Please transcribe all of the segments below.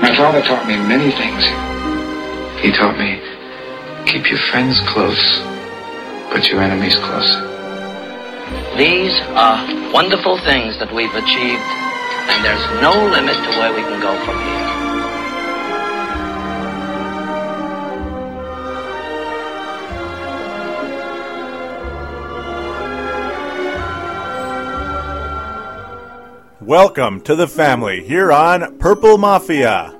My father taught me many things. He taught me, keep your friends close, but your enemies closer. These are wonderful things that we've achieved, and there's no limit to where we can go from here. Welcome to the family here on Purple Mafia.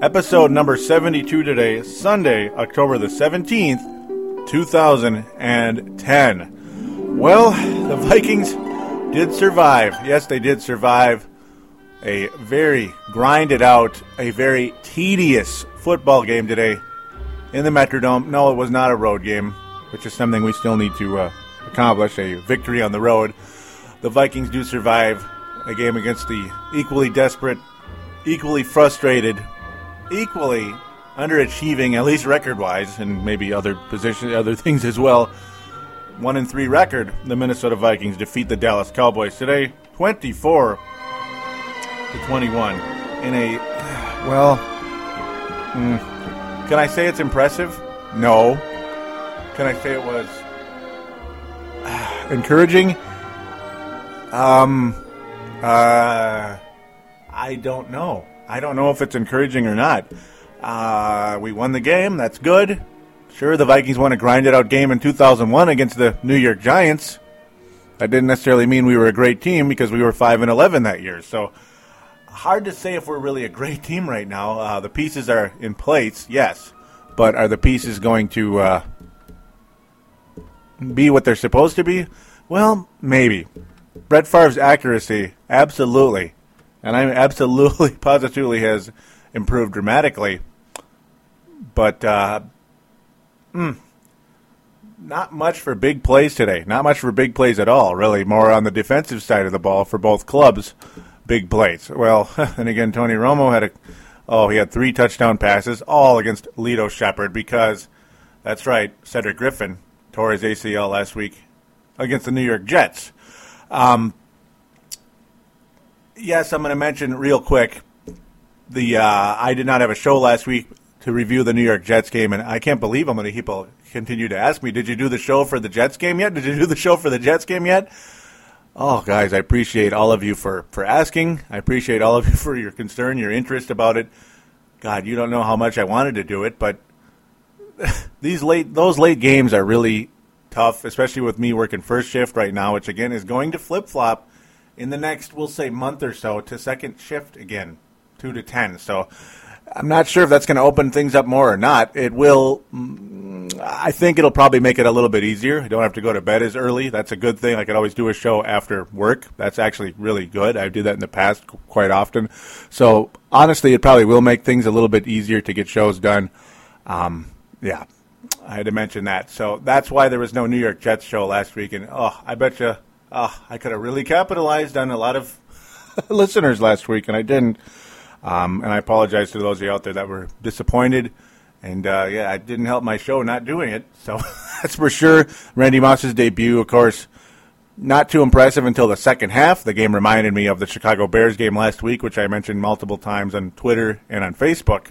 Episode number 72 today, Sunday, October the 17th, 2010. Well, the Vikings did survive. Yes, they did survive a very grinded out, a very tedious football game today in the Metrodome. No, it was not a road game, which is something we still need to accomplish, a victory on the road. The Vikings do survive a game against the equally desperate, equally frustrated, equally underachieving, at least record-wise, and maybe other positions, other things as well. 1-3 record. The Minnesota Vikings defeat the Dallas Cowboys today, 24-21, in a can I say it's impressive? No. Can I say it was encouraging? I don't know. I don't know if it's encouraging or not. We won the game. That's good. Sure, the Vikings won a grinded-out game in 2001 against the New York Giants. That didn't necessarily mean we were a great team because we were 5-11 that year. So, hard to say if we're really a great team right now. The pieces are in place, yes. But are the pieces going to be what they're supposed to be? Well, maybe. Brett Favre's accuracy, absolutely. And I'm absolutely, positively has improved dramatically, but not much for big plays today. Not much for big plays at all, really. More on the defensive side of the ball for both clubs, big plays. Well, and again, Tony Romo had he had 3 touchdown passes, all against Lito Sheppard, because, that's right, Cedric Griffin tore his ACL last week against the New York Jets. Yes, I'm going to mention real quick, I did not have a show last week to review the New York Jets game, and I can't believe how many people continue to ask me, did you do the show for the Jets game yet? Oh, guys, I appreciate all of you for asking. I appreciate all of you for your concern, your interest about it. God, you don't know how much I wanted to do it, but those late games are really tough, especially with me working first shift right now, which, again, is going to flip-flop in the next, we'll say, month or so to second shift again. 2 to 10, so I'm not sure if that's going to open things up more or not. It will. I think it'll probably make it a little bit easier. I don't have to go to bed as early. That's a good thing. I could always do a show after work. That's actually really good. I do that in the past quite often. So honestly, it probably will make things a little bit easier to get shows done. Yeah, I had to mention that. So that's why there was no New York Jets show last week. And I bet you, I could have really capitalized on a lot of listeners last week, and I didn't. And I apologize to those of you out there that were disappointed. And, yeah, I didn't help my show not doing it. So that's for sure. Randy Moss's debut, of course, not too impressive until the second half. The game reminded me of the Chicago Bears game last week, which I mentioned multiple times on Twitter and on Facebook.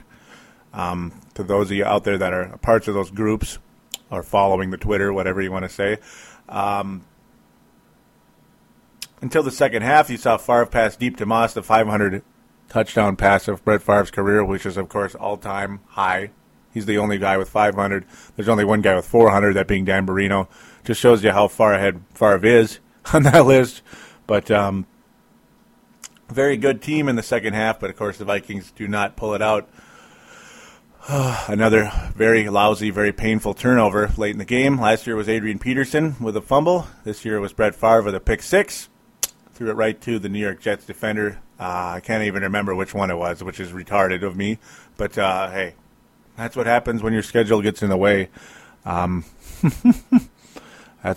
To those of you out there that are parts of those groups or following the Twitter, whatever you want to say. Until the second half, you saw Favre pass deep to Moss, the 500 touchdown pass of Brett Favre's career, which is, of course, all-time high. He's the only guy with 500. There's only one guy with 400, that being Dan Marino. Just shows you how far ahead Favre is on that list. But very good team in the second half, but, of course, the Vikings do not pull it out. Another very lousy, very painful turnover late in the game. Last year was Adrian Peterson with a fumble. This year was Brett Favre with a pick six. threw it right to the New York Jets defender. I can't even remember which one it was, which is retarded of me. But, hey, that's what happens when your schedule gets in the way. That's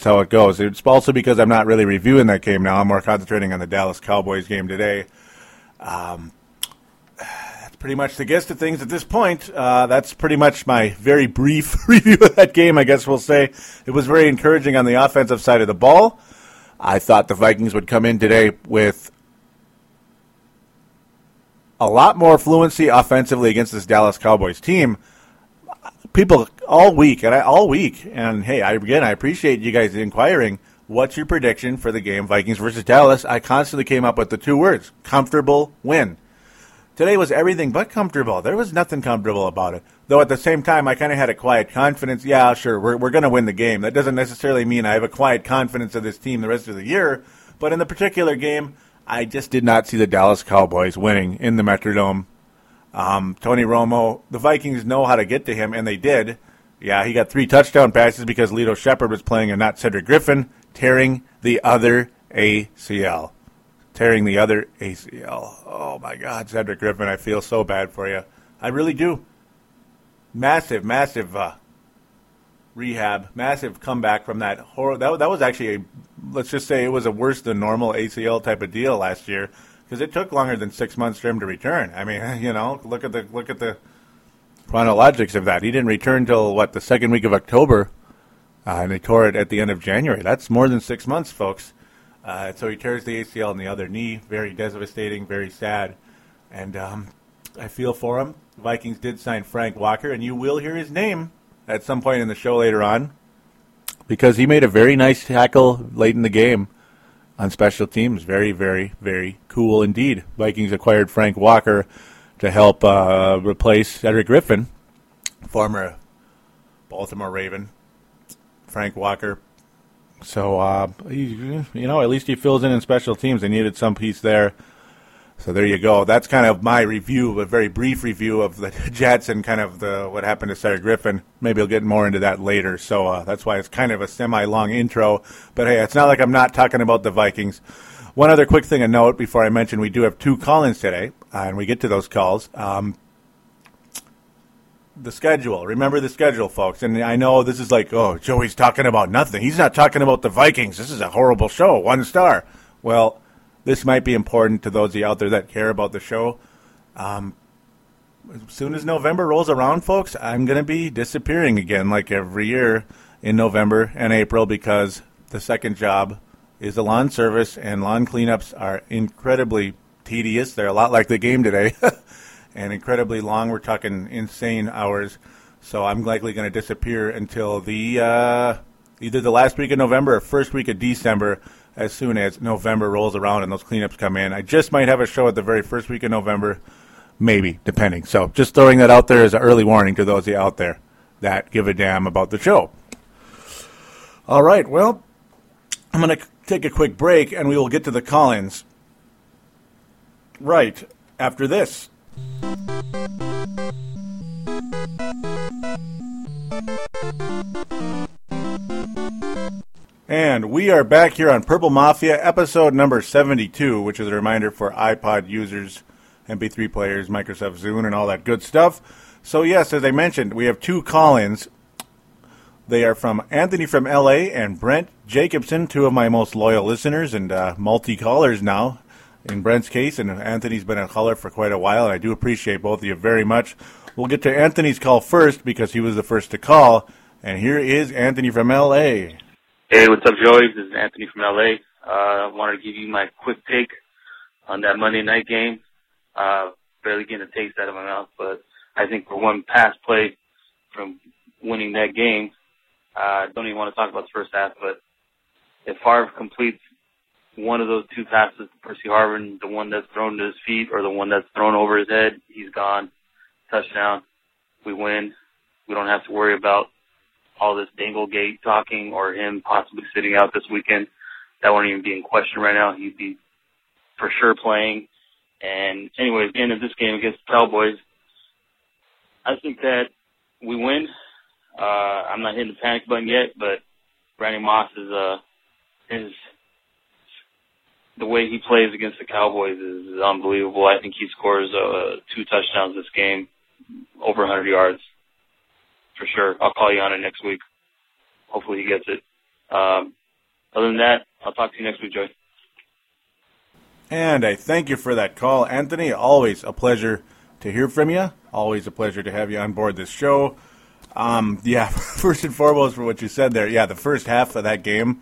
how it goes. It's also because I'm not really reviewing that game now. I'm more concentrating on the Dallas Cowboys game today. That's pretty much the gist of things at this point. That's pretty much my very brief review of that game, I guess we'll say. It was very encouraging on the offensive side of the ball. I thought the Vikings would come in today with a lot more fluency offensively against this Dallas Cowboys team. People all week, and hey, I appreciate you guys inquiring. What's your prediction for the game Vikings versus Dallas? I constantly came up with the two words: comfortable win. Today was everything but comfortable. There was nothing comfortable about it. Though at the same time, I kind of had a quiet confidence. Yeah, sure, we're going to win the game. That doesn't necessarily mean I have a quiet confidence of this team the rest of the year. But in the particular game, I just did not see the Dallas Cowboys winning in the Metrodome. Tony Romo, the Vikings know how to get to him, and they did. Yeah, he got 3 touchdown passes because Lito Sheppard was playing and not Cedric Griffin, tearing the other ACL. Tearing the other ACL. Oh, my God, Cedric Griffin, I feel so bad for you. I really do. Massive, massive rehab, massive comeback from that horror. That was actually, let's just say it was a worse-than-normal ACL type of deal last year because it took longer than 6 months for him to return. I mean, you know, look at the chronologics of that. He didn't return till the second week of October, and he tore it at the end of January. That's more than 6 months, folks. So he tears the ACL in the other knee. Very devastating, very sad. And I feel for him. The Vikings did sign Frank Walker, and you will hear his name at some point in the show later on because he made a very nice tackle late in the game on special teams. Very, very, very cool indeed. Vikings acquired Frank Walker to help replace Cedric Griffin, former Baltimore Raven, Frank Walker. So, at least he fills in special teams. They needed some piece there. So there you go. That's kind of my review, a very brief review of the Jets and kind of what happened to Cedric Griffin. Maybe I'll get more into that later. So that's why it's kind of a semi-long intro. But, hey, it's not like I'm not talking about the Vikings. One other quick thing to note before I mention, we do have 2 call-ins today, and we get to those calls. The schedule. Remember the schedule, folks. And I know this is like, oh, Joey's talking about nothing. He's not talking about the Vikings. This is a horrible show. 1 star. Well, this might be important to those of you out there that care about the show. As soon as November rolls around, folks, I'm going to be disappearing again like every year in November and April because the second job is the lawn service, and lawn cleanups are incredibly tedious. They're a lot like the game today. And incredibly long. We're talking insane hours. So I'm likely going to disappear until the either the last week of November or first week of December as soon as November rolls around and those cleanups come in. I just might have a show at the very first week of November, maybe, depending. So just throwing that out there as an early warning to those of you out there that give a damn about the show. All right, well, I'm going to take a quick break, and we will get to the call-ins right after this. And we are back here on Purple Mafia, episode number 72, which is a reminder for iPod users, MP3 players, Microsoft Zune, and all that good stuff. So yes, as I mentioned, we have 2 call-ins. They are from Anthony from LA and Brent Jacobson, 2 of my most loyal listeners and multi-callers now. In Brent's case, and Anthony's been a caller for quite a while, and I do appreciate both of you very much. We'll get to Anthony's call first because he was the first to call, and here is Anthony from L.A. Hey, what's up, Joey? This is Anthony from L.A. I wanted to give you my quick take on that Monday night game. Barely getting a taste out of my mouth, but I think we're 1 pass play from winning that game. I don't even want to talk about the first half, but if Favre completes one of those 2 passes to Percy Harvin, the one that's thrown to his feet or the one that's thrown over his head, he's gone. Touchdown. We win. We don't have to worry about all this Danglegate talking or him possibly sitting out this weekend. That won't even be in question right now. He'd be for sure playing. And anyways, the end of this game against the Cowboys, I think that we win. I'm not hitting the panic button yet, but Randy Moss is the way he plays against the Cowboys is unbelievable. I think he scores 2 touchdowns this game, over 100 yards for sure. I'll call you on it next week. Hopefully he gets it. Other than that, I'll talk to you next week, Joey. And I thank you for that call, Anthony. Always a pleasure to hear from you. Always a pleasure to have you on board this show. Yeah, first and foremost for what you said there. Yeah, the first half of that game,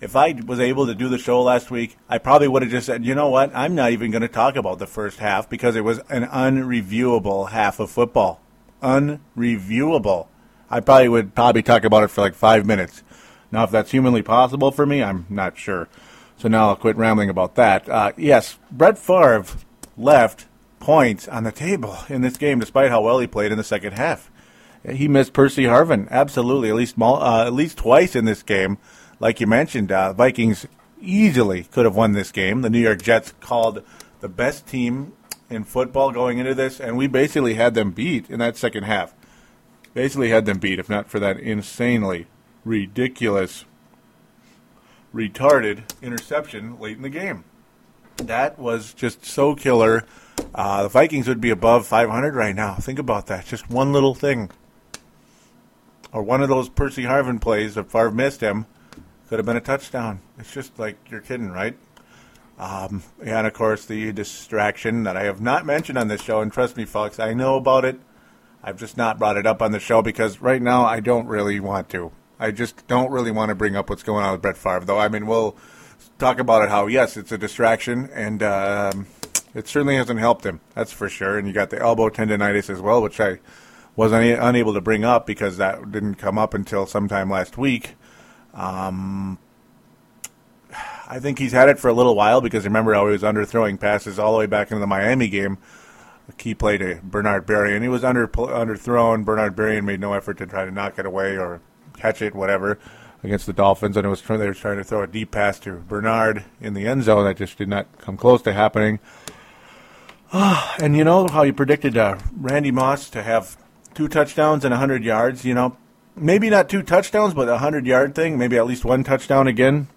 if I was able to do the show last week, I probably would have just said, you know what, I'm not even going to talk about the first half because it was an unreviewable half of football. Unreviewable. I probably would talk about it for like 5 minutes. Now, if that's humanly possible for me, I'm not sure. So now I'll quit rambling about that. Yes, Brett Favre left points on the table in this game despite how well he played in the second half. He missed Percy Harvin, absolutely, at least twice in this game. Like you mentioned, Vikings easily could have won this game. The New York Jets called the best team in football going into this, and we basically had them beat in that second half. Basically had them beat, if not for that insanely ridiculous retarded interception late in the game. That was just so killer. The Vikings would be above 500 right now. Think about that. Just one little thing. Or one of those Percy Harvin plays, if Favre missed him, could have been a touchdown. It's just like, you're kidding, right? And, of course, the distraction that I have not mentioned on this show, and trust me, folks, I know about it. I've just not brought it up on the show because right now I don't really want to. I just don't really want to bring up what's going on with Brett Favre, though. I mean, we'll talk about it how, yes, it's a distraction, and it certainly hasn't helped him, that's for sure. And you got the elbow tendonitis as well, which I was unable to bring up because that didn't come up until sometime last week. I think he's had it for a little while because, remember, how he was underthrowing passes all the way back into the Miami game. Key play to Bernard Berrien. He was underthrown. Bernard Berrien made no effort to try to knock it away or catch it, whatever, against the Dolphins, and they were trying to throw a deep pass to Bernard in the end zone. That just did not come close to happening. And you know how you predicted Randy Moss to have 2 touchdowns and 100 yards, you know? Maybe not 2 touchdowns, but a 100-yard thing, maybe at least 1 touchdown again.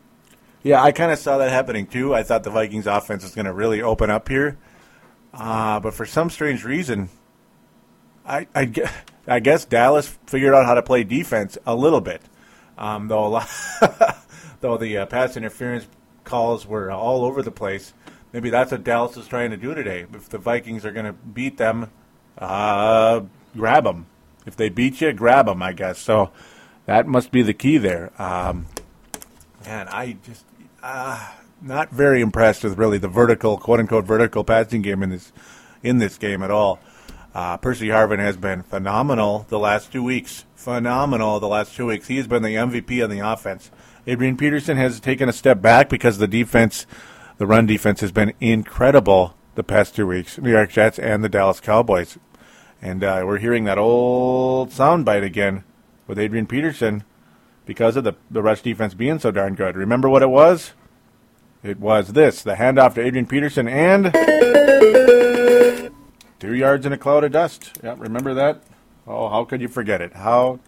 Yeah, I kind of saw that happening too. I thought the Vikings offense was going to really open up here. But for some strange reason, I guess Dallas figured out how to play defense a little bit, though the pass interference calls were all over the place. Maybe that's what Dallas is trying to do today. If the Vikings are going to beat them, grab them. If they beat you, grab them, I guess. So that must be the key there. Man, I just not very impressed with really the vertical, quote-unquote vertical passing game in this game at all. Percy Harvin has been phenomenal the last 2 weeks. He has been the MVP on the offense. Adrian Peterson has taken a step back because the run defense has been incredible the past 2 weeks. New York Jets and the Dallas Cowboys. And we're hearing that old soundbite again with Adrian Peterson because of the rush defense being so darn good. Remember what it was? It was this, the handoff to Adrian Peterson and 2 yards in a cloud of dust. Yeah, remember that? Oh, how could you forget it? How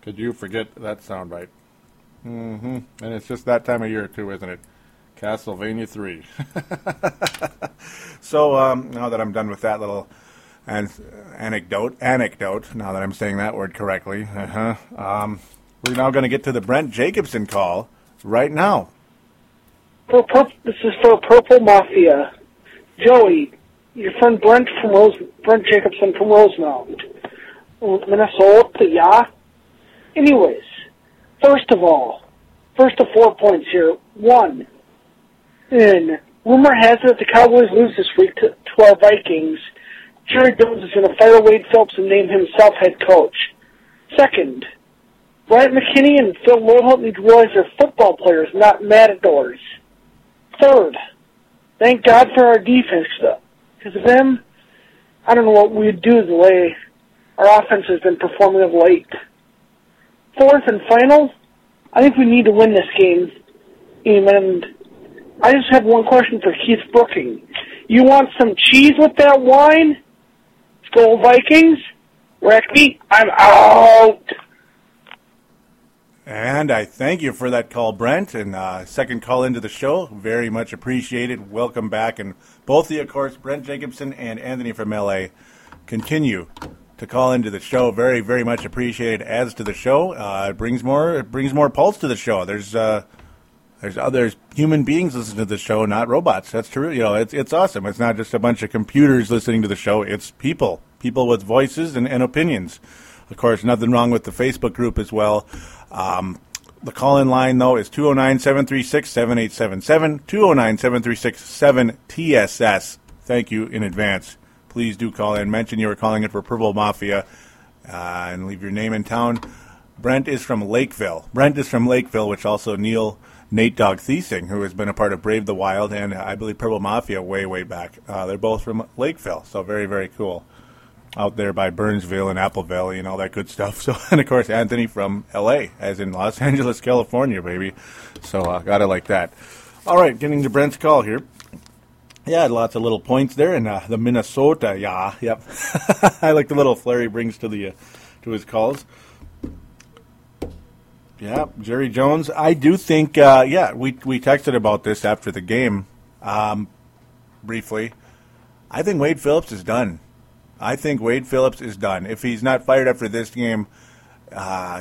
could you forget that soundbite? Mm-hmm. And it's just that time of year, too, isn't it? Castlevania 3. So now that I'm done with that little anecdote, now that I'm saying that word correctly, we're now going to get to the Brent Jacobson call right now. This is for Purple Mafia. Joey, your friend Brent Jacobson from Rosemount, Minnesota, yeah? Anyways, first of 4 points here. 1, in rumor has it that the Cowboys lose this week to our Vikings. Jerry Jones is going to fire Wade Phillips and name himself head coach. 2nd, Bryant McKinney and Phil Lodeholt need to realize they're football players, not matadors. 3rd, thank God for our defense, though. Because of them, I don't know what we'd do the way our offense has been performing of late. 4th and final, I think we need to win this game. And I just have one question for Keith Brooking. You want some cheese with that wine? Go Vikings! Wreck me! I'm out! And I thank you for that call, Brent, and second call into the show. Very much appreciated. Welcome back. And both of you, of course, Brent Jacobson and Anthony from L.A., continue to call into the show. Very, very much appreciated. Adds to the show. It brings more pulse to the show. There's other human beings listening to the show, not robots. That's true. You know, it's awesome. It's not just a bunch of computers listening to the show. It's people with voices and opinions. Of course, nothing wrong with the Facebook group as well. The call-in line, though, is 209-736-7877, 209-736-7TSS. Thank you in advance. Please do call in. Mention you were calling it for Purple Mafia and leave your name and town. Brent is from Lakeville, which also Nate Dog Thiesing, who has been a part of Brave the Wild, and I believe Purple Mafia way, way back. They're both from Lakeville, so very, very cool. Out there by Burnsville and Apple Valley and all that good stuff. So, and, of course, Anthony from L.A., as in Los Angeles, California, baby. So got it like that. All right, getting to Brent's call here. Yeah, lots of little points there, and the Minnesota, yeah, yep. I like the little flair he brings to the to his calls. Yeah, Jerry Jones. I do think, we texted about this after the game, briefly. I think Wade Phillips is done. If he's not fired after this game,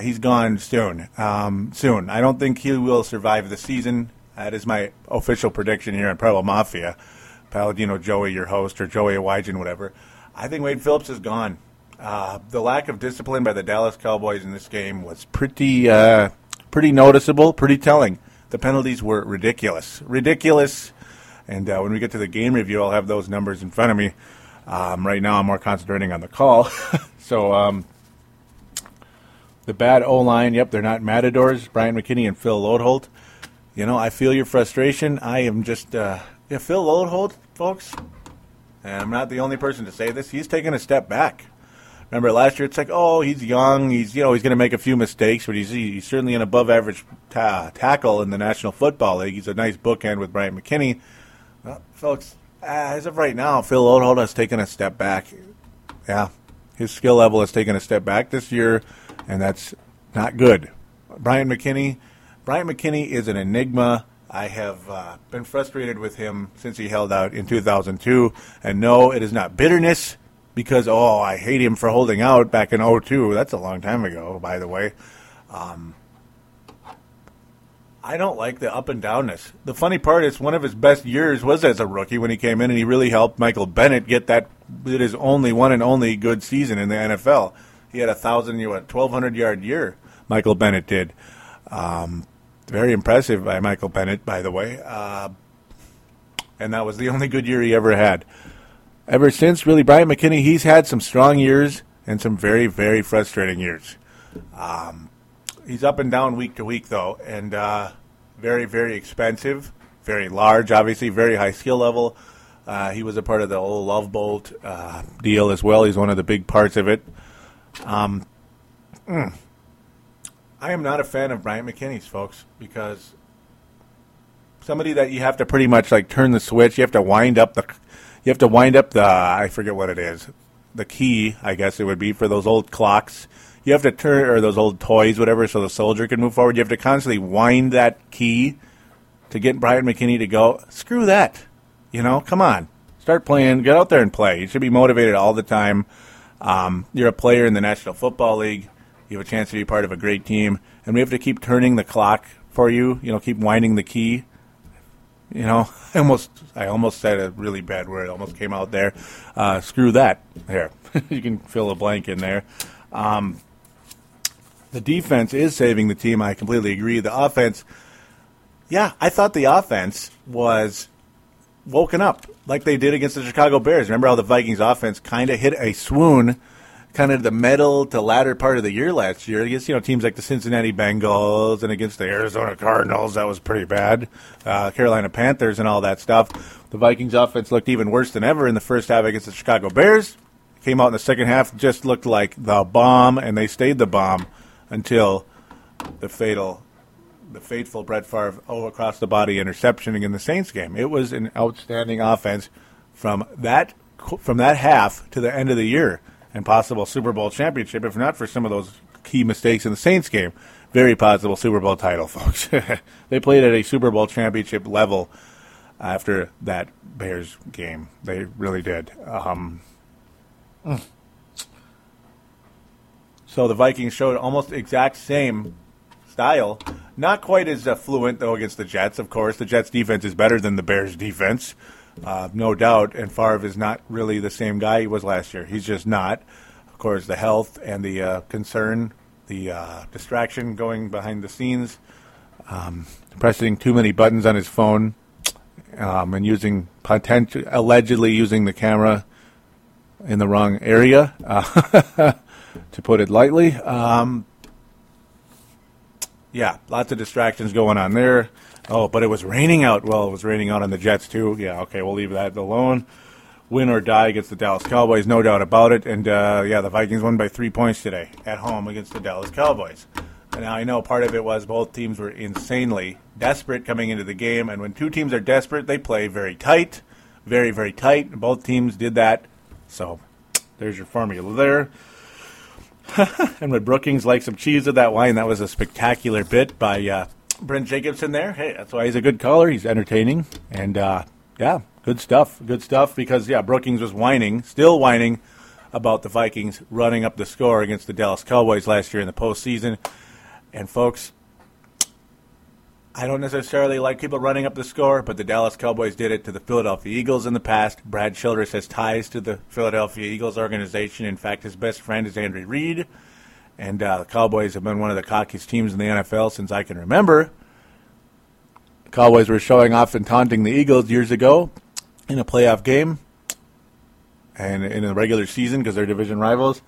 he's gone soon. I don't think he will survive the season. That is my official prediction here on Purple Mafia. Paladino Joey, your host, or Joey Awajin, whatever. I think Wade Phillips is gone. The lack of discipline by the Dallas Cowboys in this game was pretty noticeable, pretty telling. The penalties were ridiculous. And when we get to the game review, I'll have those numbers in front of me. Right now, I'm more concentrating on the call. So the bad O-line, yep, they're not matadors. Brian McKinney and Phil Lodeholt. You know, I feel your frustration. I am just... Yeah, Phil Lodeholt, folks, and I'm not the only person to say this, he's taken a step back. Remember last year, it's like, oh, he's young, he's going to make a few mistakes, but he's certainly an above-average tackle in the National Football League. He's a nice bookend with Brian McKinney. Well, folks, as of right now, Phil Lodeholt has taken a step back. Yeah, his skill level has taken a step back this year, and that's not good. Brian McKinney is an enigma. I have been frustrated with him since he held out in 2002. And no, it is not bitterness because, I hate him for holding out back in 2002. That's a long time ago, by the way. I don't like the up and downness. The funny part is one of his best years was as a rookie when he came in and he really helped Michael Bennett get that. It is only one and only good season in the NFL. He had 1,200-yard year, Michael Bennett did. Very impressive by Michael Bennett, by the way. And that was the only good year he ever had. Ever since, really, Brian McKinney, he's had some strong years and some very, very frustrating years. He's up and down week to week, though, and very, very expensive, very large, obviously, very high skill level. He was a part of the old Love Bolt deal as well. He's one of the big parts of it. I am not a fan of Brian McKinney's, folks, because somebody that you have to pretty much like turn the switch, you have to wind up the I forget what it is, the key, I guess it would be for those old clocks. You have to turn or those old toys, whatever, so the soldier can move forward. You have to constantly wind that key to get Brian McKinney to go. Screw that, Come on, start playing. Get out there and play. You should be motivated all the time. You're a player in the National Football League. You have a chance to be part of a great team, and we have to keep turning the clock for you. Keep winding the key. I almost said a really bad word. It almost came out there. Screw that. There, you can fill a blank in there. The defense is saving the team. I completely agree. The offense, I thought the offense was woken up like they did against the Chicago Bears. Remember how the Vikings offense kind of hit a swoon. Kind of the middle to latter part of the year last year against teams like the Cincinnati Bengals and against the Arizona Cardinals. That was pretty bad. Carolina Panthers and all that stuff. The Vikings offense looked even worse than ever in the first half against the Chicago Bears. Came out in the second half, just looked like the bomb, and they stayed the bomb until the fateful Brett Favre across the body interception in the Saints game. It was an outstanding offense from that half to the end of the year. And possible Super Bowl championship, if not for some of those key mistakes in the Saints game. very possible Super Bowl title, folks. They played at a Super Bowl championship level after that Bears game. They really did. So the Vikings showed almost exact same style. Not quite as fluent, though, against the Jets, of course. The Jets' defense is better than the Bears' defense, no doubt. And Favre is not really the same guy he was last year. He's just not. Of course, the health and the concern, the distraction going behind the scenes, pressing too many buttons on his phone, and allegedly using the camera in the wrong area, to put it lightly. Yeah, lots of distractions going on there. Oh, but it was raining out. Well, it was raining out on the Jets, too. Yeah, okay, we'll leave that alone. Win or die against the Dallas Cowboys, no doubt about it. And, yeah, the Vikings won by 3 points today at home against the Dallas Cowboys. And now I know part of it was both teams were insanely desperate coming into the game. And when two teams are desperate, they play very tight, very, very tight. And both teams did that. So there's your formula there. And with Brookings, like some cheese with that wine, that was a spectacular bit by Brent Jacobson there. Hey, that's why he's a good caller. He's entertaining. And, yeah, good stuff. Good stuff because, yeah, Brookings was whining, still whining about the Vikings running up the score against the Dallas Cowboys last year in the postseason. And, folks, I don't necessarily like people running up the score, but the Dallas Cowboys did it to the Philadelphia Eagles in the past. Brad Childress has ties to the Philadelphia Eagles organization. In fact, his best friend is Andy Reid. And the Cowboys have been one of the cockiest teams in the NFL since I can remember. The Cowboys were showing off and taunting the Eagles years ago in a playoff game and in the regular season because they're division rivals.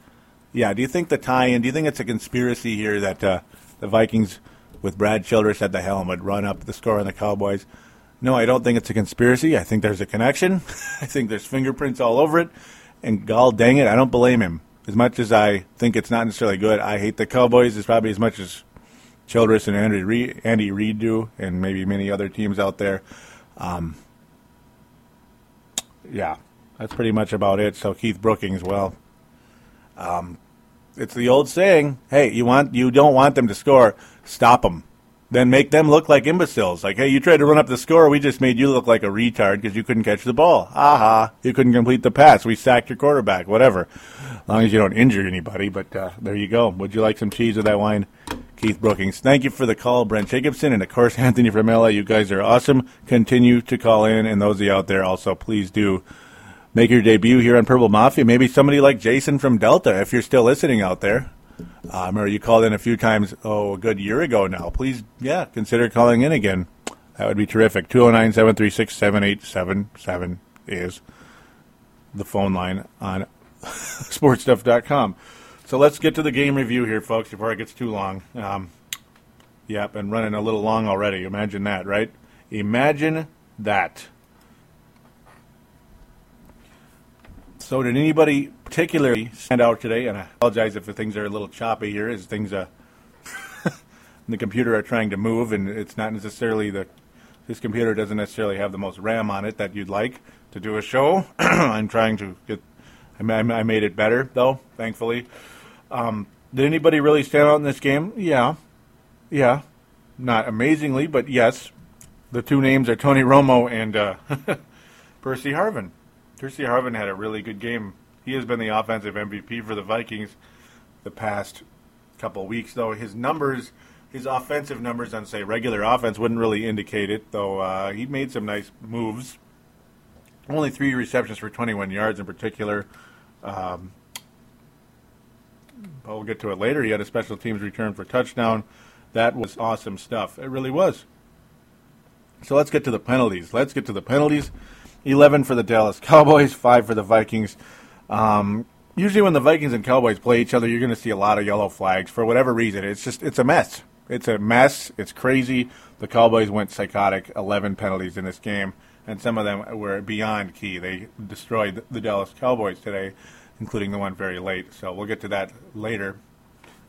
Yeah, do you think the tie-in, do you think it's a conspiracy here that the Vikings – with Brad Childress at the helm, would run up the score on the Cowboys? No, I don't think it's a conspiracy. I think there's a connection. I think there's fingerprints all over it. And gall dang it, I don't blame him. As much as I think it's not necessarily good, I hate the Cowboys. It's probably as much as Childress and Andy Reid do, and maybe many other teams out there. Yeah, that's pretty much about it. So Keith Brookings, well, it's the old saying, hey, you don't want them to score, stop them. Then make them look like imbeciles. Like, hey, you tried to run up the score, we just made you look like a retard because you couldn't catch the ball. Aha, you couldn't complete the pass. We sacked your quarterback, whatever. As long as you don't injure anybody, but there you go. Would you like some cheese with that wine? Keith Brookings. Thank you for the call, Brent Jacobson, and, of course, Anthony from LA. You guys are awesome. Continue to call in, and those of you out there also, please do. Make your debut here on Purple Mafia. Maybe somebody like Jason from Delta, if you're still listening out there. Or you called in a few times, a good year ago now. Please, yeah, consider calling in again. That would be terrific. 209-736-7877 is the phone line on sportstuff.com. So let's get to the game review here, folks, before it gets too long. Yeah, I've been running a little long already. Imagine that, right? Imagine that. So did anybody particularly stand out today? And I apologize if things are a little choppy here, as things the computer are trying to move, and it's not necessarily this computer doesn't necessarily have the most RAM on it that you'd like to do a show. I made it better, though, thankfully. Did anybody really stand out in this game? Yeah. Not amazingly, but yes. The two names are Tony Romo and Percy Harvin. Percy Harvin had a really good game. He has been the offensive MVP for the Vikings the past couple weeks, though. His offensive numbers on, say, regular offense wouldn't really indicate it, though he made some nice moves. Only 3 receptions for 21 yards in particular. But we'll get to it later. He had a special teams return for touchdown. That was awesome stuff. It really was. So let's get to the penalties. 11 for the Dallas Cowboys, 5 for the Vikings. Usually when the Vikings and Cowboys play each other, you're going to see a lot of yellow flags for whatever reason. It's a mess. It's crazy. The Cowboys went psychotic, 11 penalties in this game, and some of them were beyond key. They destroyed the Dallas Cowboys today, including the one very late. So we'll get to that later.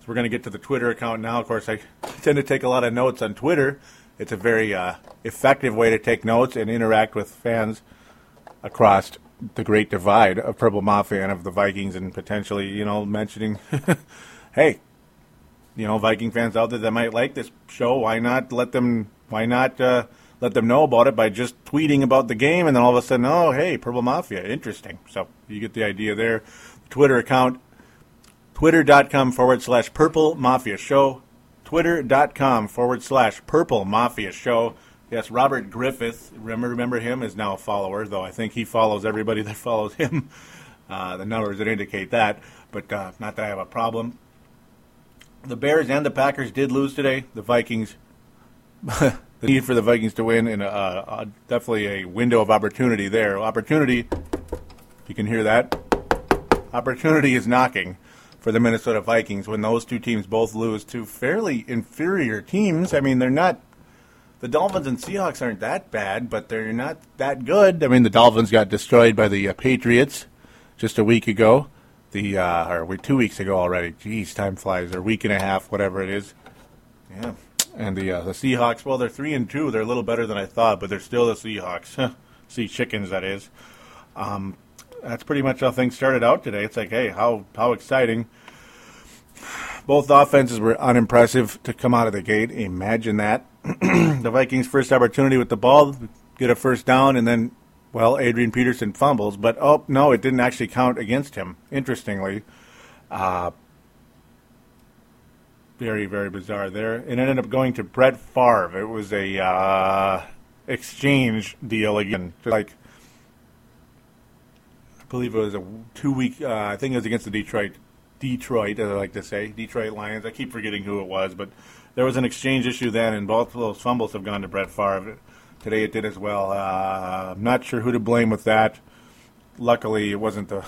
So we're going to get to the Twitter account now. Of course, I tend to take a lot of notes on Twitter. It's a very effective way to take notes and interact with fans across the great divide of Purple Mafia and of the Vikings, and potentially, mentioning, hey, you know, Viking fans out there that might like this show, why not let them know about it by just tweeting about the game, and then all of a sudden, oh, hey, Purple Mafia, interesting. So you get the idea there. Twitter account, twitter.com/Purple Mafia Show. Twitter.com/Purple Mafia Show. Yes, Robert Griffith, remember him, is now a follower, though I think he follows everybody that follows him. The numbers would indicate that, but not that I have a problem. The Bears and the Packers did lose today. The Vikings, the need for the Vikings to win, and definitely a window of opportunity there. Opportunity, you can hear that. Opportunity is knocking for the Minnesota Vikings when those two teams both lose to fairly inferior teams. I mean, they're not, the Dolphins and Seahawks aren't that bad, but they're not that good. I mean, the Dolphins got destroyed by the Patriots just a week ago. Or 2 weeks ago already. Jeez, time flies. Or a week and a half, whatever it is. Yeah. And the Seahawks, well, they're 3-2. They're a little better than I thought, but they're still the Seahawks. Sea Chickens, that is. That's pretty much how things started out today. It's like, hey, how exciting. Both offenses were unimpressive to come out of the gate. Imagine that. The Vikings' first opportunity with the ball, get a first down, and then, well, Adrian Peterson fumbles, but, oh, no, it didn't actually count against him, interestingly. Very, very bizarre there. It ended up going to Brett Favre. It was a exchange deal again. Like, I believe it was a 2 week, I think it was against the Detroit, as I like to say, Detroit Lions. I keep forgetting who it was, but there was an exchange issue then, and both of those fumbles have gone to Brett Favre. Today it did as well. I'm not sure who to blame with that. Luckily, it wasn't the...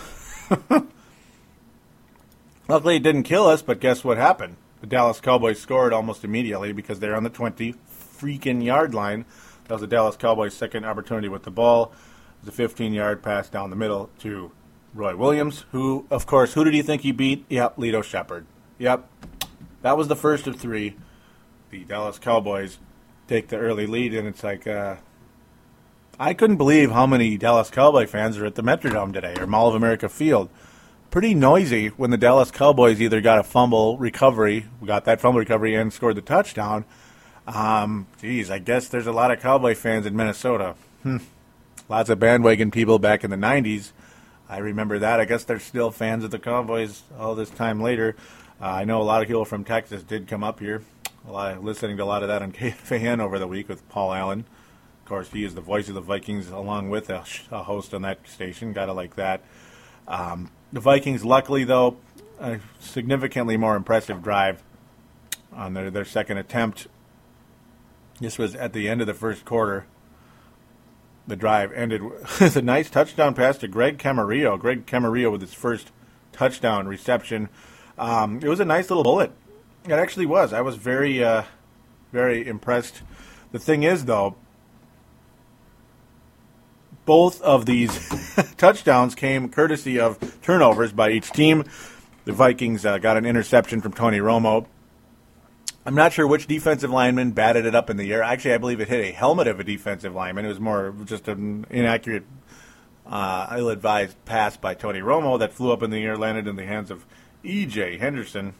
Luckily, it didn't kill us, but guess what happened? The Dallas Cowboys scored almost immediately because they're on the 20-freaking-yard line. That was the Dallas Cowboys' second opportunity with the ball. It was a 15-yard pass down the middle to Roy Williams, who, of course, who did he think he beat? Yep, Lito Sheppard. Yep. That was the first of three. The Dallas Cowboys take the early lead, and it's like, I couldn't believe how many Dallas Cowboy fans are at the Metrodome today, or Mall of America Field. Pretty noisy when the Dallas Cowboys either got a fumble recovery, got that fumble recovery and scored the touchdown. Geez, I guess there's a lot of Cowboy fans in Minnesota. Lots of bandwagon people back in the 90s. I remember that. I guess they're still fans of the Cowboys all this time later. I know a lot of people from Texas did come up here. Listening to a lot of that on KFAN over the week with Paul Allen. Of course, he is the voice of the Vikings along with a host on that station. Gotta like that. The Vikings, luckily, though, a significantly more impressive drive on their second attempt. This was at the end of the first quarter. The drive ended with a nice touchdown pass to Greg Camarillo. Greg Camarillo with his first touchdown reception. It was a nice little bullet. It actually was. I was very, very impressed. The thing is, though, both of these touchdowns came courtesy of turnovers by each team. The Vikings got an interception from Tony Romo. I'm not sure which defensive lineman batted it up in the air. Actually, I believe it hit a helmet of a defensive lineman. It was more just an inaccurate, ill-advised pass by Tony Romo that flew up in the air, landed in the hands of E.J. Henderson.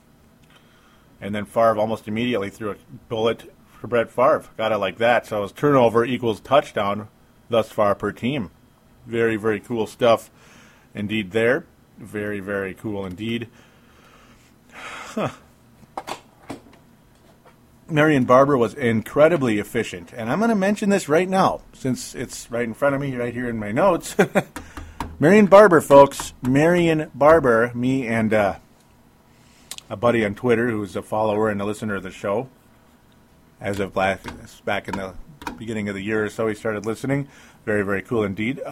And then Favre almost immediately threw a bullet for Brett Favre. Got it like that. So it was turnover equals touchdown thus far per team. Very, very cool stuff indeed there. Very, very cool indeed. Marion Barber was incredibly efficient. And I'm going to mention this right now since it's right in front of me, right here in my notes. Marion Barber, folks. Marion Barber, me and... a buddy on Twitter who's a follower and a listener of the show. As of back in the beginning of the year or so, he started listening. Very, very cool indeed.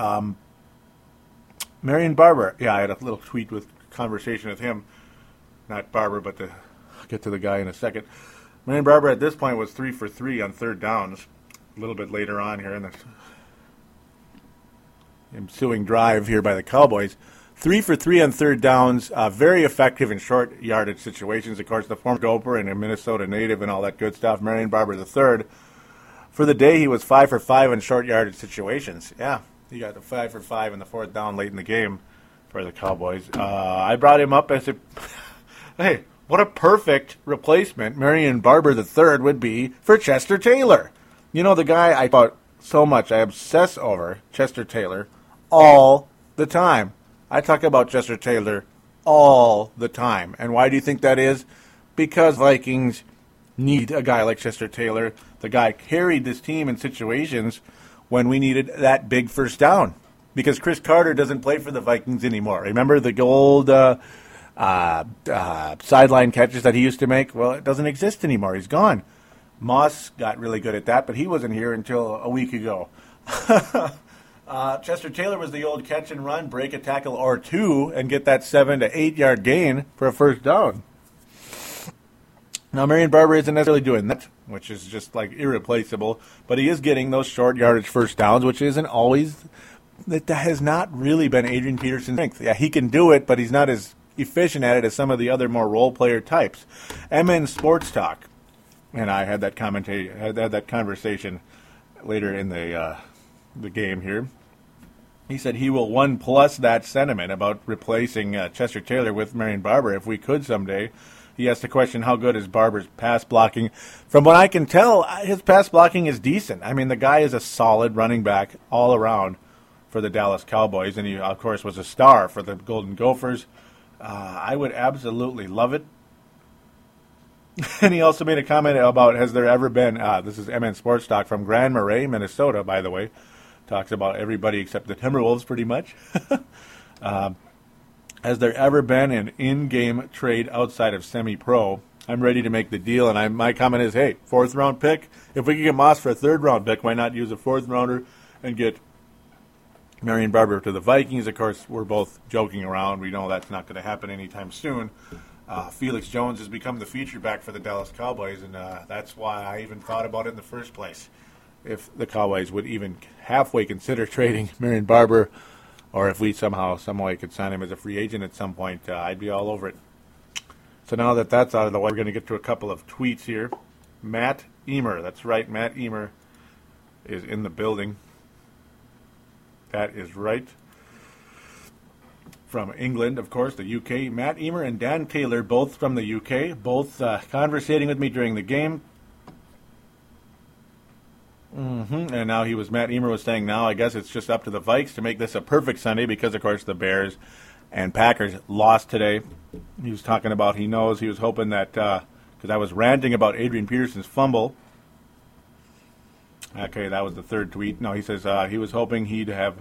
Marion Barber. Yeah, I had a little tweet with conversation with him. Not Barber, but I'll get to the guy in a second. Marion Barber at this point was 3 for 3 on third downs. A little bit later on here in the ensuing drive here by the Cowboys. 3 for 3 on third downs, very effective in short yardage situations. Of course, the former Gopher and a Minnesota native and all that good stuff, Marion Barber III. For the day, he was 5 for 5 in short yardage situations. Yeah, he got the 5 for 5 in the fourth down late in the game for the Cowboys. I brought him up as a... hey, What a perfect replacement Marion Barber III would be for Chester Taylor. You know, the guy I thought so much, I obsess over Chester Taylor all the time. I talk about Chester Taylor all the time. And why do you think that is? Because Vikings need a guy like Chester Taylor. The guy carried this team in situations when we needed that big first down. Because Chris Carter doesn't play for the Vikings anymore. Remember the old sideline catches that he used to make? Well, it doesn't exist anymore. He's gone. Moss got really good at that, but he wasn't here until a week ago. Chester Taylor was the old catch and run, break a tackle or two, and get that 7 to 8 yard gain for a first down. Now, Marion Barber isn't necessarily doing that, which is just like irreplaceable, but he is getting those short yardage first downs, which isn't always, that has not really been Adrian Peterson's strength. Yeah, he can do it, but he's not as efficient at it as some of the other more role player types. MN Sports Talk, and I had that conversation later in the game here. He said he will one plus that sentiment about replacing Chester Taylor with Marion Barber if we could someday. He asked the question, how good is Barber's pass blocking? From what I can tell, his pass blocking is decent. I mean, the guy is a solid running back all around for the Dallas Cowboys, and he, of course, was a star for the Golden Gophers. I would absolutely love it. And he also made a comment about, has there ever been, this is MN Sports Talk from Grand Marais, Minnesota, by the way. Talks about everybody except the Timberwolves, pretty much. Has there ever been an in-game trade outside of semi-pro? I'm ready to make the deal, and my comment is, hey, fourth-round pick. If we can get Moss for a third-round pick, why not use a fourth-rounder and get Marion Barber to the Vikings? Of course, we're both joking around. We know that's not going to happen anytime soon. Felix Jones has become the feature back for the Dallas Cowboys, and that's why I even thought about it in the first place. If the Cowboys would even halfway consider trading Marion Barber, or if we somehow, some way could sign him as a free agent at some point, I'd be all over it. So now that that's out of the way, we're going to get to a couple of tweets here. Matt Ehmer, that's right, Matt Ehmer is in the building. That is right. From England, of course, the UK. Matt Ehmer and Dan Taylor, both from the UK, both conversating with me during the game. And now Matt Ehmer was saying, now I guess it's just up to the Vikes to make this a perfect Sunday because, of course, the Bears and Packers lost today. He was talking about, he knows, he was hoping that, because I was ranting about Adrian Peterson's fumble. Okay, that was the third tweet. No, he says he was hoping he'd have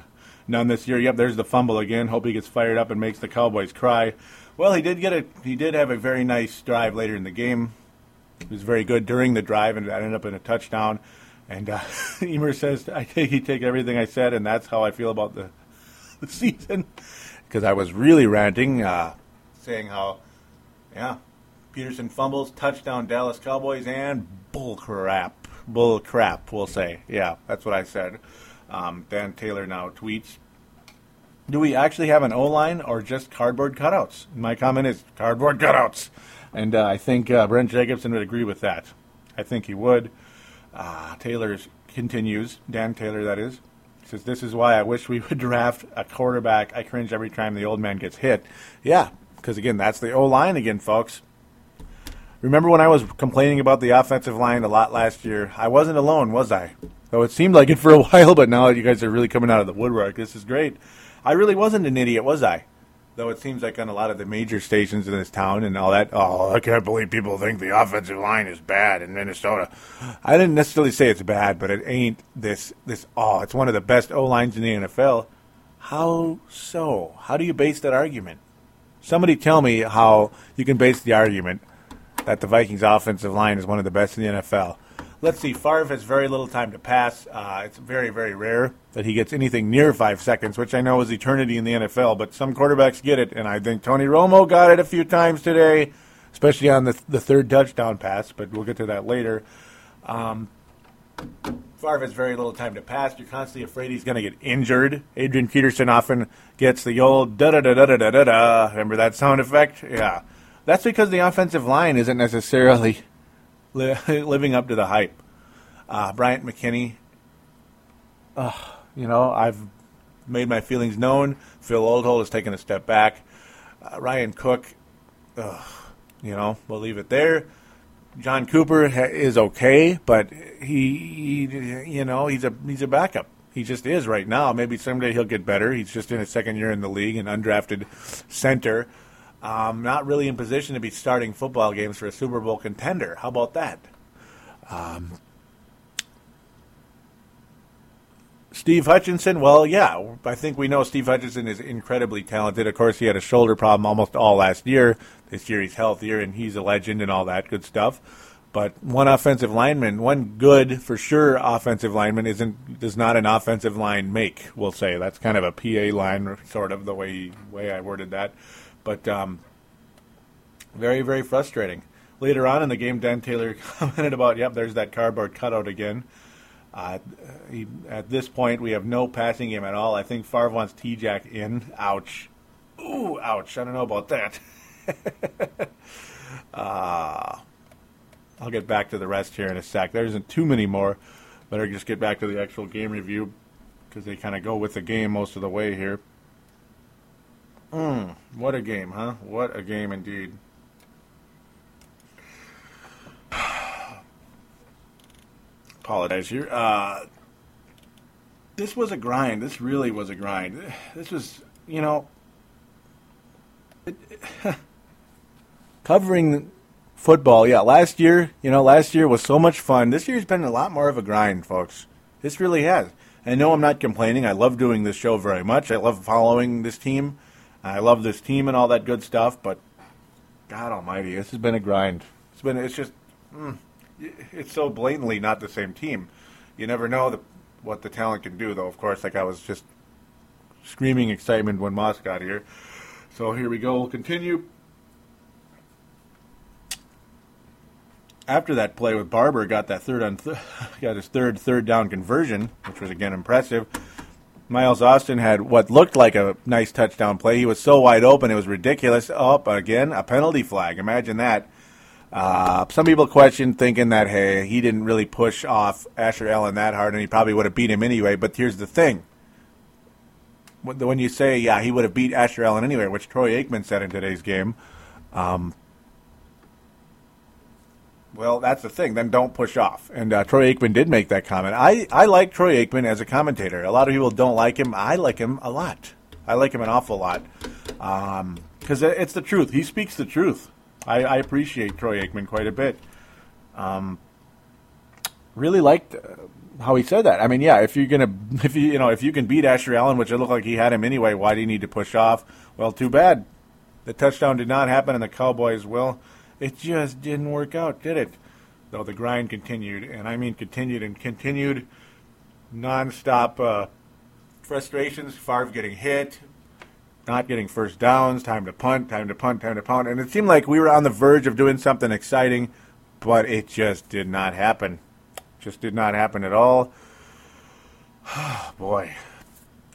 none this year. Yep, there's the fumble again. Hope he gets fired up and makes the Cowboys cry. Well, he did have a very nice drive later in the game. He was very good during the drive, and that ended up in a touchdown. And Ehmer says, I think he take everything I said, and that's how I feel about the season. Because I was really ranting, saying how, yeah, Peterson fumbles, touchdown Dallas Cowboys, and bull crap, we'll say. Yeah, that's what I said. Dan Taylor now tweets, do we actually have an O-line or just cardboard cutouts? My comment is cardboard cutouts. And I think Brent Jacobson would agree with that. I think he would. Taylor continues, Dan Taylor that is, says, this is why I wish we would draft a quarterback. I cringe every time the old man gets hit. Yeah, because again, that's the O-line again, folks. Remember when I was complaining about the offensive line a lot last year? I wasn't alone, was I? Though it seemed like it for a while, but now you guys are really coming out of the woodwork. This is great. I really wasn't an idiot, was I? Though it seems like on a lot of the major stations in this town and all that, oh, I can't believe people think the offensive line is bad in Minnesota. I didn't necessarily say it's bad, but it ain't this, it's one of the best O-lines in the NFL. How so? How do you base that argument? Somebody tell me how you can base the argument that the Vikings offensive line is one of the best in the NFL. Let's see, Favre has very little time to pass. It's very, very rare that he gets anything near 5 seconds, which I know is eternity in the NFL, but some quarterbacks get it, and I think Tony Romo got it a few times today, especially on the third touchdown pass, but we'll get to that later. Favre has very little time to pass. You're constantly afraid he's going to get injured. Adrian Peterson often gets the old da-da-da-da-da-da-da. Remember that sound effect? Yeah. That's because the offensive line isn't necessarily living up to the hype. Bryant McKinney, I've made my feelings known. Phil Oldhole has taken a step back. Ryan Cook, You know, we'll leave it there. John Cooper is okay, but he you know, he's a backup. He just is right now. Maybe someday he'll get better. He's just in his second year in the league, an undrafted center. Not really in position to be starting football games for a Super Bowl contender. How about that? Steve Hutchinson, well, yeah, I think we know Steve Hutchinson is incredibly talented. Of course, he had a shoulder problem almost all last year. This year he's healthier, and he's a legend and all that good stuff. But one good offensive lineman does not an offensive line make, we'll say. That's kind of a PA line, sort of, the way I worded that. But very, very frustrating. Later on in the game, Dan Taylor commented about, yep, there's that cardboard cutout again. At this point, we have no passing game at all. I think Favre wants T-Jack in. Ouch. Ooh, ouch. I don't know about that. I'll get back to the rest here in a sec. There isn't too many more. Better just get back to the actual game review because they kind of go with the game most of the way here. What a game, huh? What a game indeed. Apologize here. This was a grind. This really was a grind. This was, you know, covering football. Yeah, last year was so much fun. This year's been a lot more of a grind, folks. This really has. I know I'm not complaining. I love doing this show very much. I love following this team. I love this team and all that good stuff, but God almighty, this has been a grind. It's so blatantly not the same team. You never know what the talent can do, though, of course. Like I was just screaming excitement when Moss got here. So here we go. We'll continue. After that play with Barber, got his third third-down conversion, which was, again, impressive. Miles Austin had what looked like a nice touchdown play. He was so wide open, it was ridiculous. Oh, again, a penalty flag. Imagine that. Some people questioned, thinking that, hey, he didn't really push off Asher Allen that hard, and he probably would have beat him anyway. But here's the thing. When you say, yeah, he would have beat Asher Allen anyway, which Troy Aikman said in today's game, well, that's the thing. Then don't push off. And Troy Aikman did make that comment. I like Troy Aikman as a commentator. A lot of people don't like him. I like him a lot. I like him an awful lot. Because it's the truth. He speaks the truth. I appreciate Troy Aikman quite a bit. Really liked how he said that. I mean, yeah, if you can beat Asher Allen, which it looked like he had him anyway, why do you need to push off? Well, too bad. The touchdown did not happen, and the Cowboys will. It just didn't work out, did it? Though the grind continued, and I mean continued nonstop frustrations. Favre getting hit, not getting first downs, time to punt. And it seemed like we were on the verge of doing something exciting, but it just did not happen. Just did not happen at all. Oh, boy.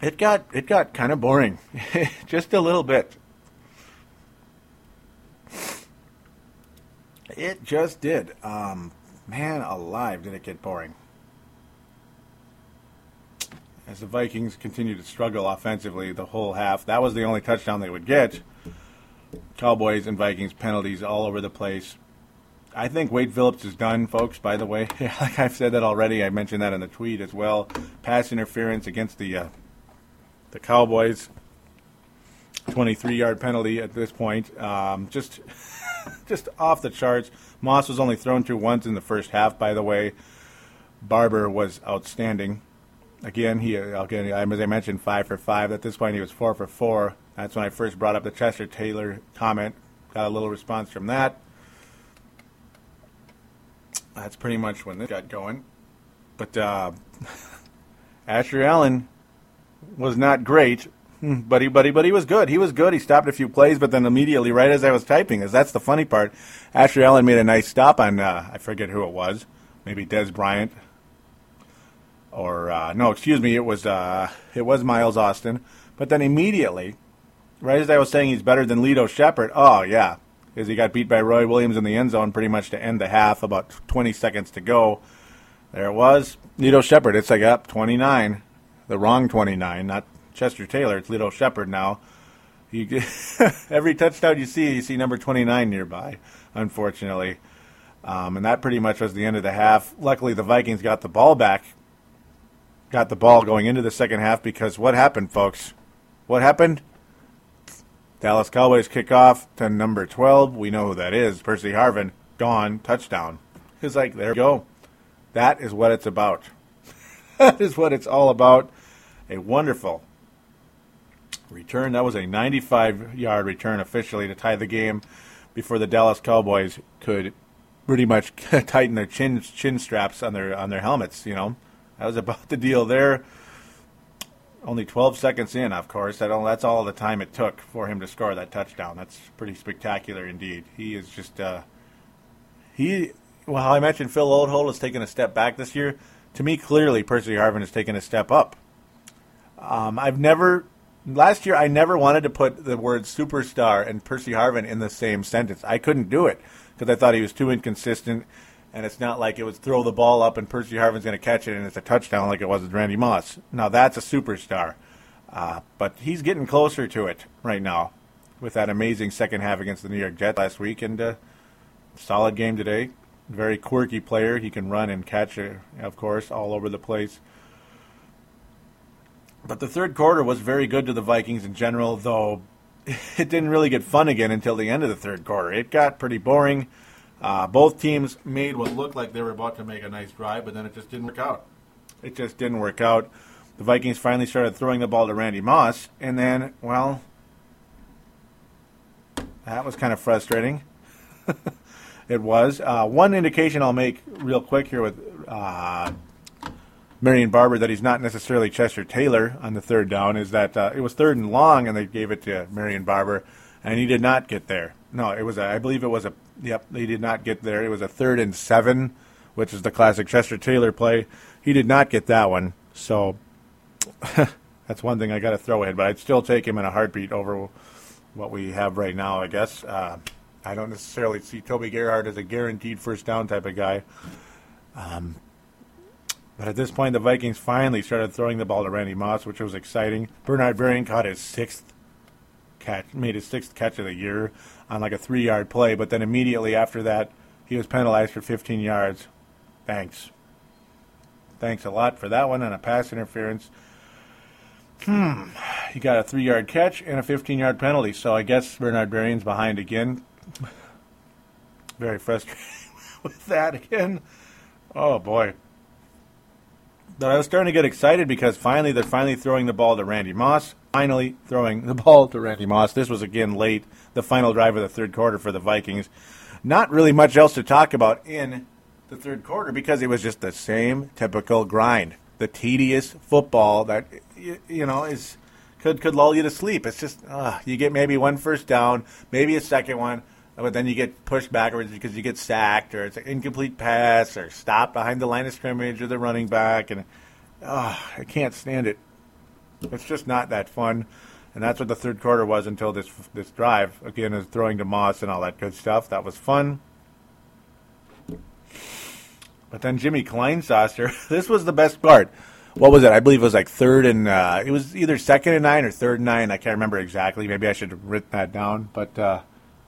It got kind of boring, just a little bit. It just did. Man alive, did it get boring. As the Vikings continued to struggle offensively the whole half, that was the only touchdown they would get. Cowboys and Vikings penalties all over the place. I think Wade Phillips is done, folks, by the way. Like I've said that already. I mentioned that in the tweet as well. Pass interference against the Cowboys. 23-yard penalty at this point. Just off the charts. Moss was only thrown to once in the first half, by the way. Barber was outstanding. Again, as I mentioned, 5 for 5. At this point, he was 4 for 4. That's when I first brought up the Chester Taylor comment. Got a little response from that. That's pretty much when this got going. But Asher Allen was not great. But he was good. He was good. He stopped a few plays, but then immediately, right as I was typing, that's the funny part, Asher Allen made a nice stop on, I forget who it was, maybe Dez Bryant. Or, it was Miles Austin. But then immediately, right as I was saying he's better than Lito Sheppard, oh, yeah, because he got beat by Roy Williams in the end zone pretty much to end the half, about 20 seconds to go. There it was, Lito Sheppard. It's like up 29, the wrong 29, not Chester Taylor. It's Lito Sheppard now. You get every touchdown you see number 29 nearby, unfortunately. And that pretty much was the end of the half. Luckily, the Vikings got the ball back, got the ball going into the second half, because what happened, folks? What happened? Dallas Cowboys kick off to number 12. We know who that is. Percy Harvin, gone, touchdown. It's like, there you go. That is what it's about. That is what it's all about. A wonderful return. That was a 95-yard return officially to tie the game before the Dallas Cowboys could pretty much tighten their chin straps on their helmets. You know, that was about the deal there. Only 12 seconds in, of course. That's all the time it took for him to score that touchdown. That's pretty spectacular indeed. He is just Well, I mentioned Phil Oldhole has taken a step back this year. To me, clearly, Percy Harvin has taken a step up. Last year, I never wanted to put the word superstar and Percy Harvin in the same sentence. I couldn't do it because I thought he was too inconsistent, and it's not like it was throw the ball up and Percy Harvin's going to catch it and it's a touchdown like it was with Randy Moss. Now, that's a superstar. But he's getting closer to it right now with that amazing second half against the New York Jets last week, and solid game today. Very quirky player. He can run and catch, of course, all over the place. But the third quarter was very good to the Vikings in general, though it didn't really get fun again until the end of the third quarter. It got pretty boring. Both teams made what looked like they were about to make a nice drive, but then it just didn't work out. It just didn't work out. The Vikings finally started throwing the ball to Randy Moss, and then, well, that was kind of frustrating. It was. One indication I'll make real quick here with Marion Barber that he's not necessarily Chester Taylor on the third down is that it was third and long, and they gave it to Marion Barber, and he did not get there. No, it was he did not get there. It was a 3rd and 7, which is the classic Chester Taylor play. He did not get that one, so that's one thing I got to throw in, but I'd still take him in a heartbeat over what we have right now, I guess. I don't necessarily see Toby Gerhart as a guaranteed first down type of guy. But at this point, the Vikings finally started throwing the ball to Randy Moss, which was exciting. Bernard Berrien caught his 6th catch, made his 6th catch of the year on like a 3-yard play. But then immediately after that, he was penalized for 15 yards. Thanks a lot for that one on a pass interference. He got a 3-yard catch and a 15-yard penalty. So I guess Bernard Berrien's behind again. Very frustrating with that again. Oh, boy. But I was starting to get excited because they're finally throwing the ball to Randy Moss. This was, again, late. The final drive of the third quarter for the Vikings. Not really much else to talk about in the third quarter because it was just the same typical grind. The tedious football that, you know, is could lull you to sleep. It's just you get maybe one first down, maybe a second one, but then you get pushed backwards because you get sacked, or it's an incomplete pass, or stopped behind the line of scrimmage, or the running back, and I can't stand it. It's just not that fun, and that's what the third quarter was until this drive. Again, is throwing to Moss and all that good stuff. That was fun. But then Jimmy Kleinsasser, this was the best part. What was it? I believe it was like 2nd and 9 or 3rd and 9. I can't remember exactly. Maybe I should have written that down. But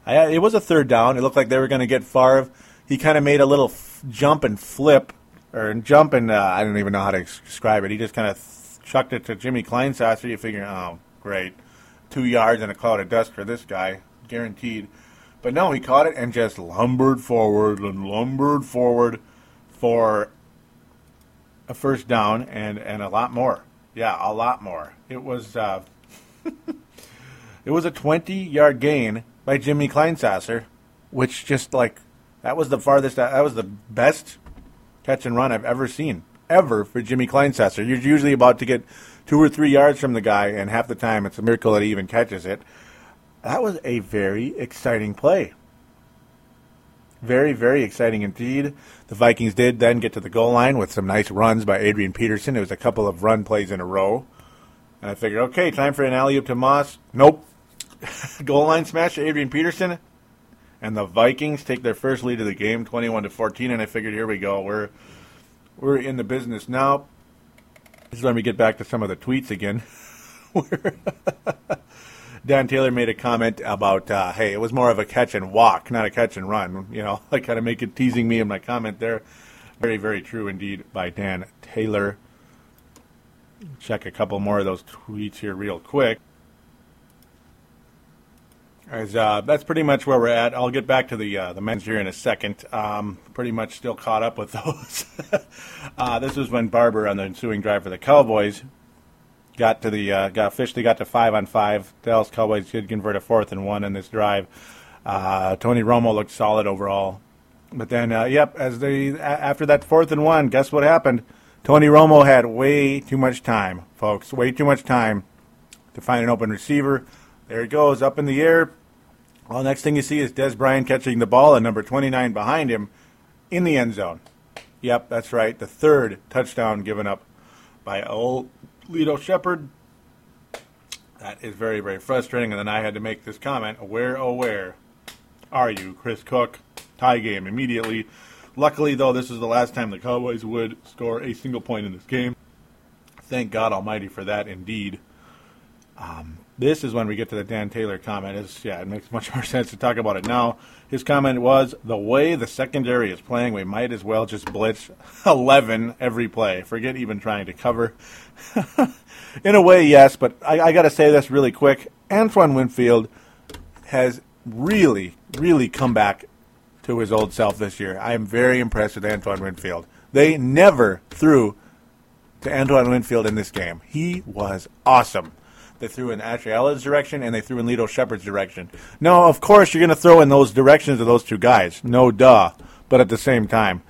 it was a third down. It looked like they were going to get Favre. He kind of made a little jump and I don't even know how to describe it. He just kind of chucked it to Jimmy Kleinsasser. You figure, oh, great. 2 yards and a cloud of dust for this guy. Guaranteed. But no, he caught it and just lumbered forward. For a first down and a lot more. Yeah, a lot more. It was it was a 20-yard gain by Jimmy Kleinsasser, which just like that was the best catch and run I've ever seen for Jimmy Kleinsasser. You're usually about to get 2 or 3 yards from the guy, and half the time it's a miracle that he even catches it. That was a very exciting play. Very, very exciting indeed. The Vikings did then get to the goal line with some nice runs by Adrian Peterson. It was a couple of run plays in a row. And I figured, okay, time for an alley-oop to Moss. Nope. Goal line smash to Adrian Peterson. And the Vikings take their first lead of the game, 21-14. And I figured, here we go. We're in the business now. This is when we get back to some of the tweets again. Dan Taylor made a comment about, hey, it was more of a catch and walk, not a catch and run. You know, I kind of make it teasing me in my comment there. Very, very true indeed by Dan Taylor. Check a couple more of those tweets here real quick. As, that's pretty much where we're at. I'll get back to the men's here in a second. Pretty much still caught up with those. This was when Barber on the ensuing drive for the Cowboys got to the officially got to 5-on-5. Dallas Cowboys did convert a 4th and 1 in this drive. Tony Romo looked solid overall, but then as they after that 4th and 1, guess what happened? Tony Romo had way too much time, folks. Way too much time to find an open receiver. There it goes, up in the air. Well, next thing you see is Dez Bryant catching the ball and number 29 behind him in the end zone. Yep, that's right. The third touchdown given up by old Lito Sheppard. That is very, very frustrating. And then I had to make this comment, where, oh, where are you, Chris Cook? Tie game immediately. Luckily, though, this is the last time the Cowboys would score a single point in this game. Thank God Almighty for that, indeed. This is when we get to the Dan Taylor comment. It makes much more sense to talk about it now. His comment was, the way the secondary is playing, we might as well just blitz 11 every play. Forget even trying to cover. In a way, yes, but I got to say this really quick. Antoine Winfield has really, really come back to his old self this year. I am very impressed with Antoine Winfield. They never threw to Antoine Winfield in this game. He was awesome. They threw in Asher Allen's direction, and they threw in Lito Sheppard's direction. Now, of course, you're going to throw in those directions of those two guys. No duh. But at the same time,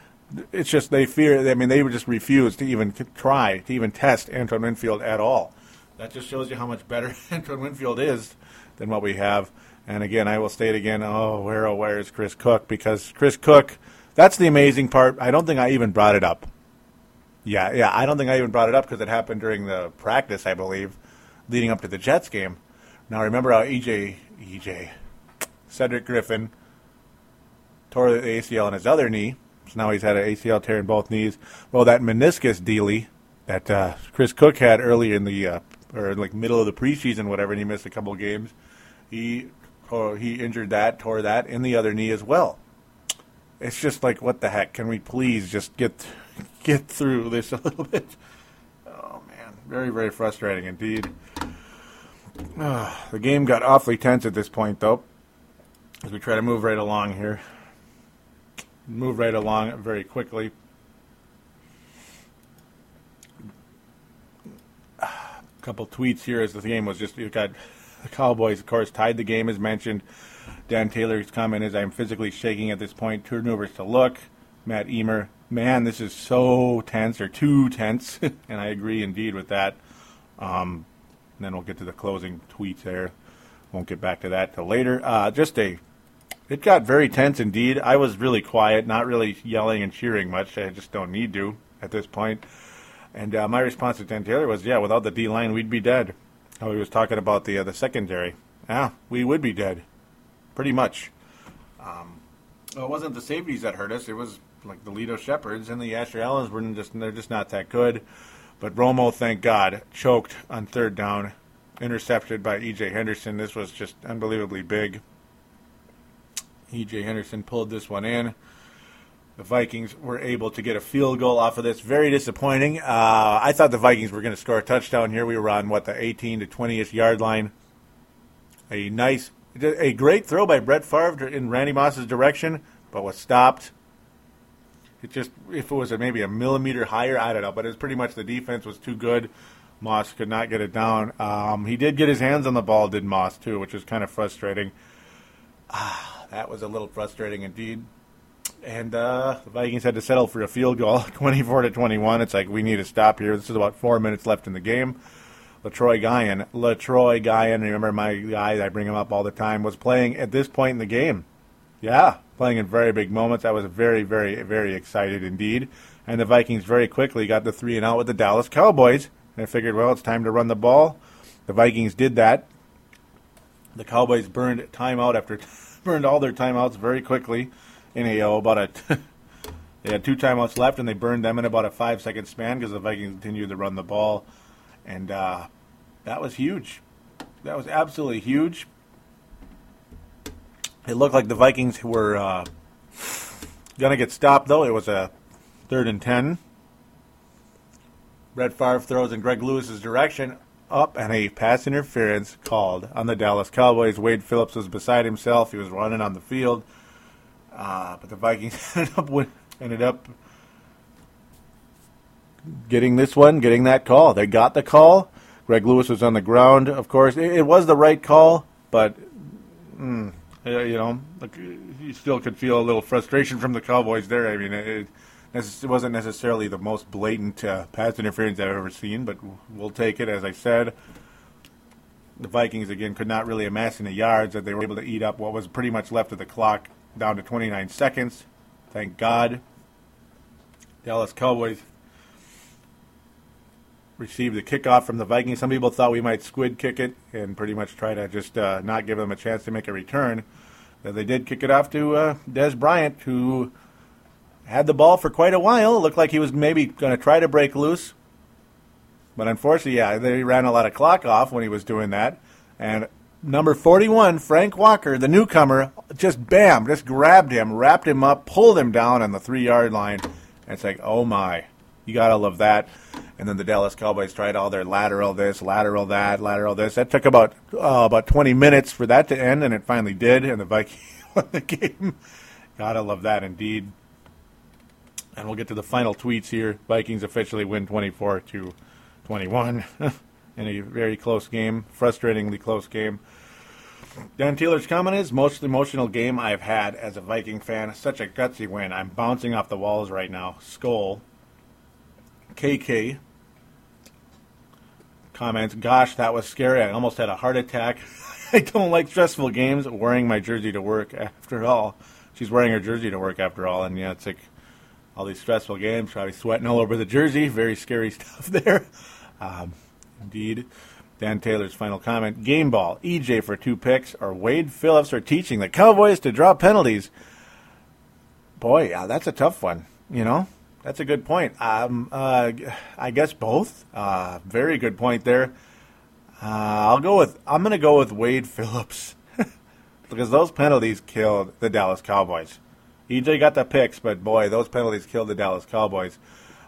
it's just they fear. I mean, they would just refuse to even try, to even test Antoine Winfield at all. That just shows you how much better Antoine Winfield is than what we have. And again, I will state again, where is Chris Cook? Because Chris Cook, that's the amazing part. I don't think I even brought it up. Yeah, I don't think I even brought it up because it happened during the practice, I believe, leading up to the Jets game. Now, remember how Cedric Griffin tore the ACL in his other knee. So now he's had an ACL tear in both knees. Well, that meniscus dealie that Chris Cook had early in the, middle of the preseason, whatever, and he missed a couple of games. He injured that, tore that in the other knee as well. It's just like, what the heck? Can we please just get through this a little bit? Oh, man. Very, very frustrating indeed. The game got awfully tense at this point, though, as we try to move right along here. Move right along very quickly. A couple tweets here as the game was just... The Cowboys, of course, tied the game, as mentioned. Dan Taylor's comment is, I'm physically shaking at this point. Turnovers to look. Matt Ehmer, man, this is so tense, or too tense. And I agree, indeed, with that. And then we'll get to the closing tweets there. Won't get back to that till later. It got very tense, indeed. I was really quiet, not really yelling and cheering much. I just don't need to at this point. And my response to Dan Taylor was, without the D-line, we'd be dead. Oh, he was talking about the secondary. Yeah, we would be dead, pretty much. It wasn't the safeties that hurt us. It was like the Lito Sheppards and the Asher Allens they're just not that good. But Romo, thank God, choked on third down, intercepted by E.J. Henderson. This was just unbelievably big. E.J. Henderson pulled this one in. The Vikings were able to get a field goal off of this. Very disappointing. I thought the Vikings were going to score a touchdown here. We were on, the 18 to 20-ish yard line. A great throw by Brett Favre in Randy Moss's direction, but was stopped. It just, if it was maybe a millimeter higher, I don't know, but it was pretty much the defense was too good. Moss could not get it down. He did get his hands on the ball, did Moss, too, which was kind of frustrating. That was a little frustrating indeed. And the Vikings had to settle for a field goal, 24 to 21. It's like, we need to stop here. This is about 4 minutes left in the game. LaTroy Guyen, remember my guy, I bring him up all the time, was playing at this point in the game. Yeah, playing in very big moments. I was very, very, very excited indeed. And the Vikings very quickly got the 3-and-out with the Dallas Cowboys. And I figured, well, it's time to run the ball. The Vikings did that. The Cowboys burned all their timeouts very quickly. They had two timeouts left, and they burned them in about a 5-second span because the Vikings continued to run the ball, and that was huge. That was absolutely huge. It looked like the Vikings were going to get stopped, though. It was a 3rd and 10. Brett Favre throws in Greg Lewis's direction, up, and a pass interference called on the Dallas Cowboys. Wade Phillips was beside himself. He was running on the field. But the Vikings ended up getting this one, getting that call. They got the call. Greg Lewis was on the ground, of course. It was the right call, but, you still could feel a little frustration from the Cowboys there. I mean, it wasn't necessarily the most blatant pass interference I've ever seen, but we'll take it. As I said, the Vikings, again, could not really amass any yards, that they were able to eat up what was pretty much left of the clock, down to 29 seconds. Thank God. Dallas Cowboys received the kickoff from the Vikings. Some people thought we might squid kick it and pretty much try to just not give them a chance to make a return. But they did kick it off to Dez Bryant, who had the ball for quite a while. It looked like he was maybe going to try to break loose. But unfortunately, they ran a lot of clock off when he was doing that. And number 41, Frank Walker, the newcomer, just bam, just grabbed him, wrapped him up, pulled him down on the 3-yard line. And it's like, oh my, you got to love that. And then the Dallas Cowboys tried all their lateral this, lateral that, lateral this. That took about 20 minutes for that to end, and it finally did, and the Vikings won the game. Got to love that indeed. And we'll get to the final tweets here. Vikings officially win 24-21 in a very close game, frustratingly close game. Dan Taylor's comment is, most emotional game I've had as a Viking fan. Such a gutsy win. I'm bouncing off the walls right now. Skol. KK comments, gosh, that was scary. I almost had a heart attack. I don't like stressful games. Wearing my jersey to work after all. She's wearing her jersey to work after all. And, yeah, it's like all these stressful games, probably sweating all over the jersey. Very scary stuff there. Indeed. Dan Taylor's final comment, game ball, EJ for 2 picks, or Wade Phillips are teaching the Cowboys to draw penalties. Boy, yeah, that's a tough one, you know. That's a good point. I guess both. Very good point there. I'm going to go with Wade Phillips because those penalties killed the Dallas Cowboys. EJ got the picks, but boy, those penalties killed the Dallas Cowboys.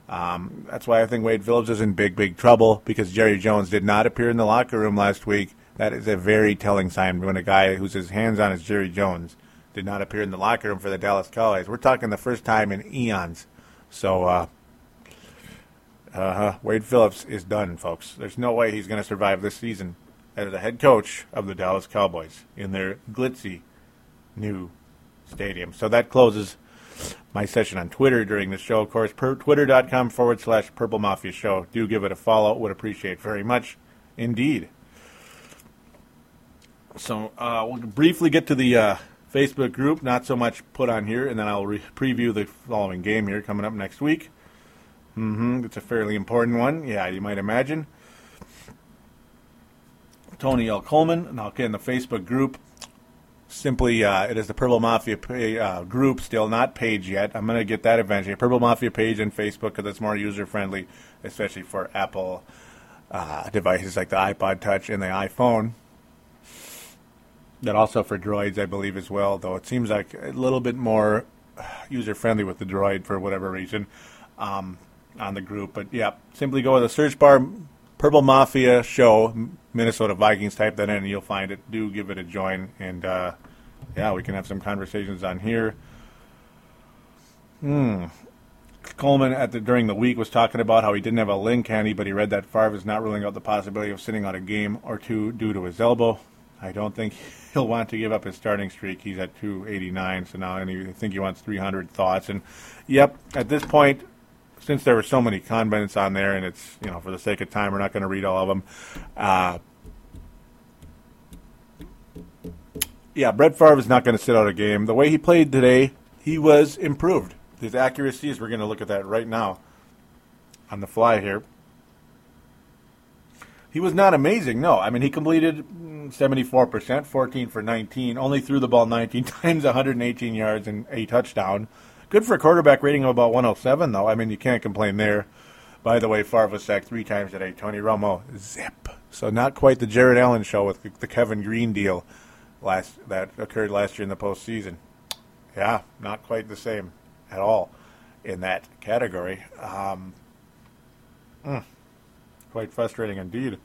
That's why I think Wade Phillips is in big, big trouble because Jerry Jones did not appear in the locker room last week. That is a very telling sign when a guy who's as hands-on as Jerry Jones did not appear in the locker room for the Dallas Cowboys. We're talking the first time in eons. So, Wade Phillips is done, folks. There's no way he's going to survive this season as the head coach of the Dallas Cowboys in their glitzy new stadium. So that closes my session on Twitter during the show. Of course, twitter.com/Purple Mafia Show. Do give it a follow. Would appreciate very much indeed. So we'll briefly get to the Facebook group, not so much put on here, and then I'll preview the following game here coming up next week. It's a fairly important one. Yeah, you might imagine. Tony L. Coleman, and I'll get in the Facebook group. Simply, it is the Purple Mafia group, still not page yet. I'm going to get that eventually. Purple Mafia page on Facebook because it's more user-friendly, especially for Apple devices like the iPod Touch and the iPhone. That also for droids, I believe, as well, though it seems like a little bit more user-friendly with the droid for whatever reason on the group. But, yeah, simply go to the search bar, Purple Mafia Show, Minnesota Vikings, type that in, and you'll find it. Do give it a join, and, yeah, we can have some conversations on here. Coleman during the week was talking about how he didn't have a link handy, but he read that Favre is not ruling out the possibility of sitting out a game or two due to his elbow. I don't think he'll want to give up his starting streak. He's at 289, so now I think he wants 300 thoughts. And, yep, at this point, since there were so many comments on there, and it's, for the sake of time, we're not going to read all of them. Brett Favre is not going to sit out a game. The way he played today, he was improved. His accuracies, we're going to look at that right now on the fly here. He was not amazing, no. I mean, he completed 74%, 14 for 19, only threw the ball 19 times, 118 yards, and a touchdown. Good for a quarterback rating of about 107, though. I mean, you can't complain there. By the way, Favre was sacked 3 times today. Tony Romo, zip. So not quite the Jared Allen show with the Kevin Green deal that occurred last year in the postseason. Yeah, not quite the same at all in that category. Quite frustrating indeed.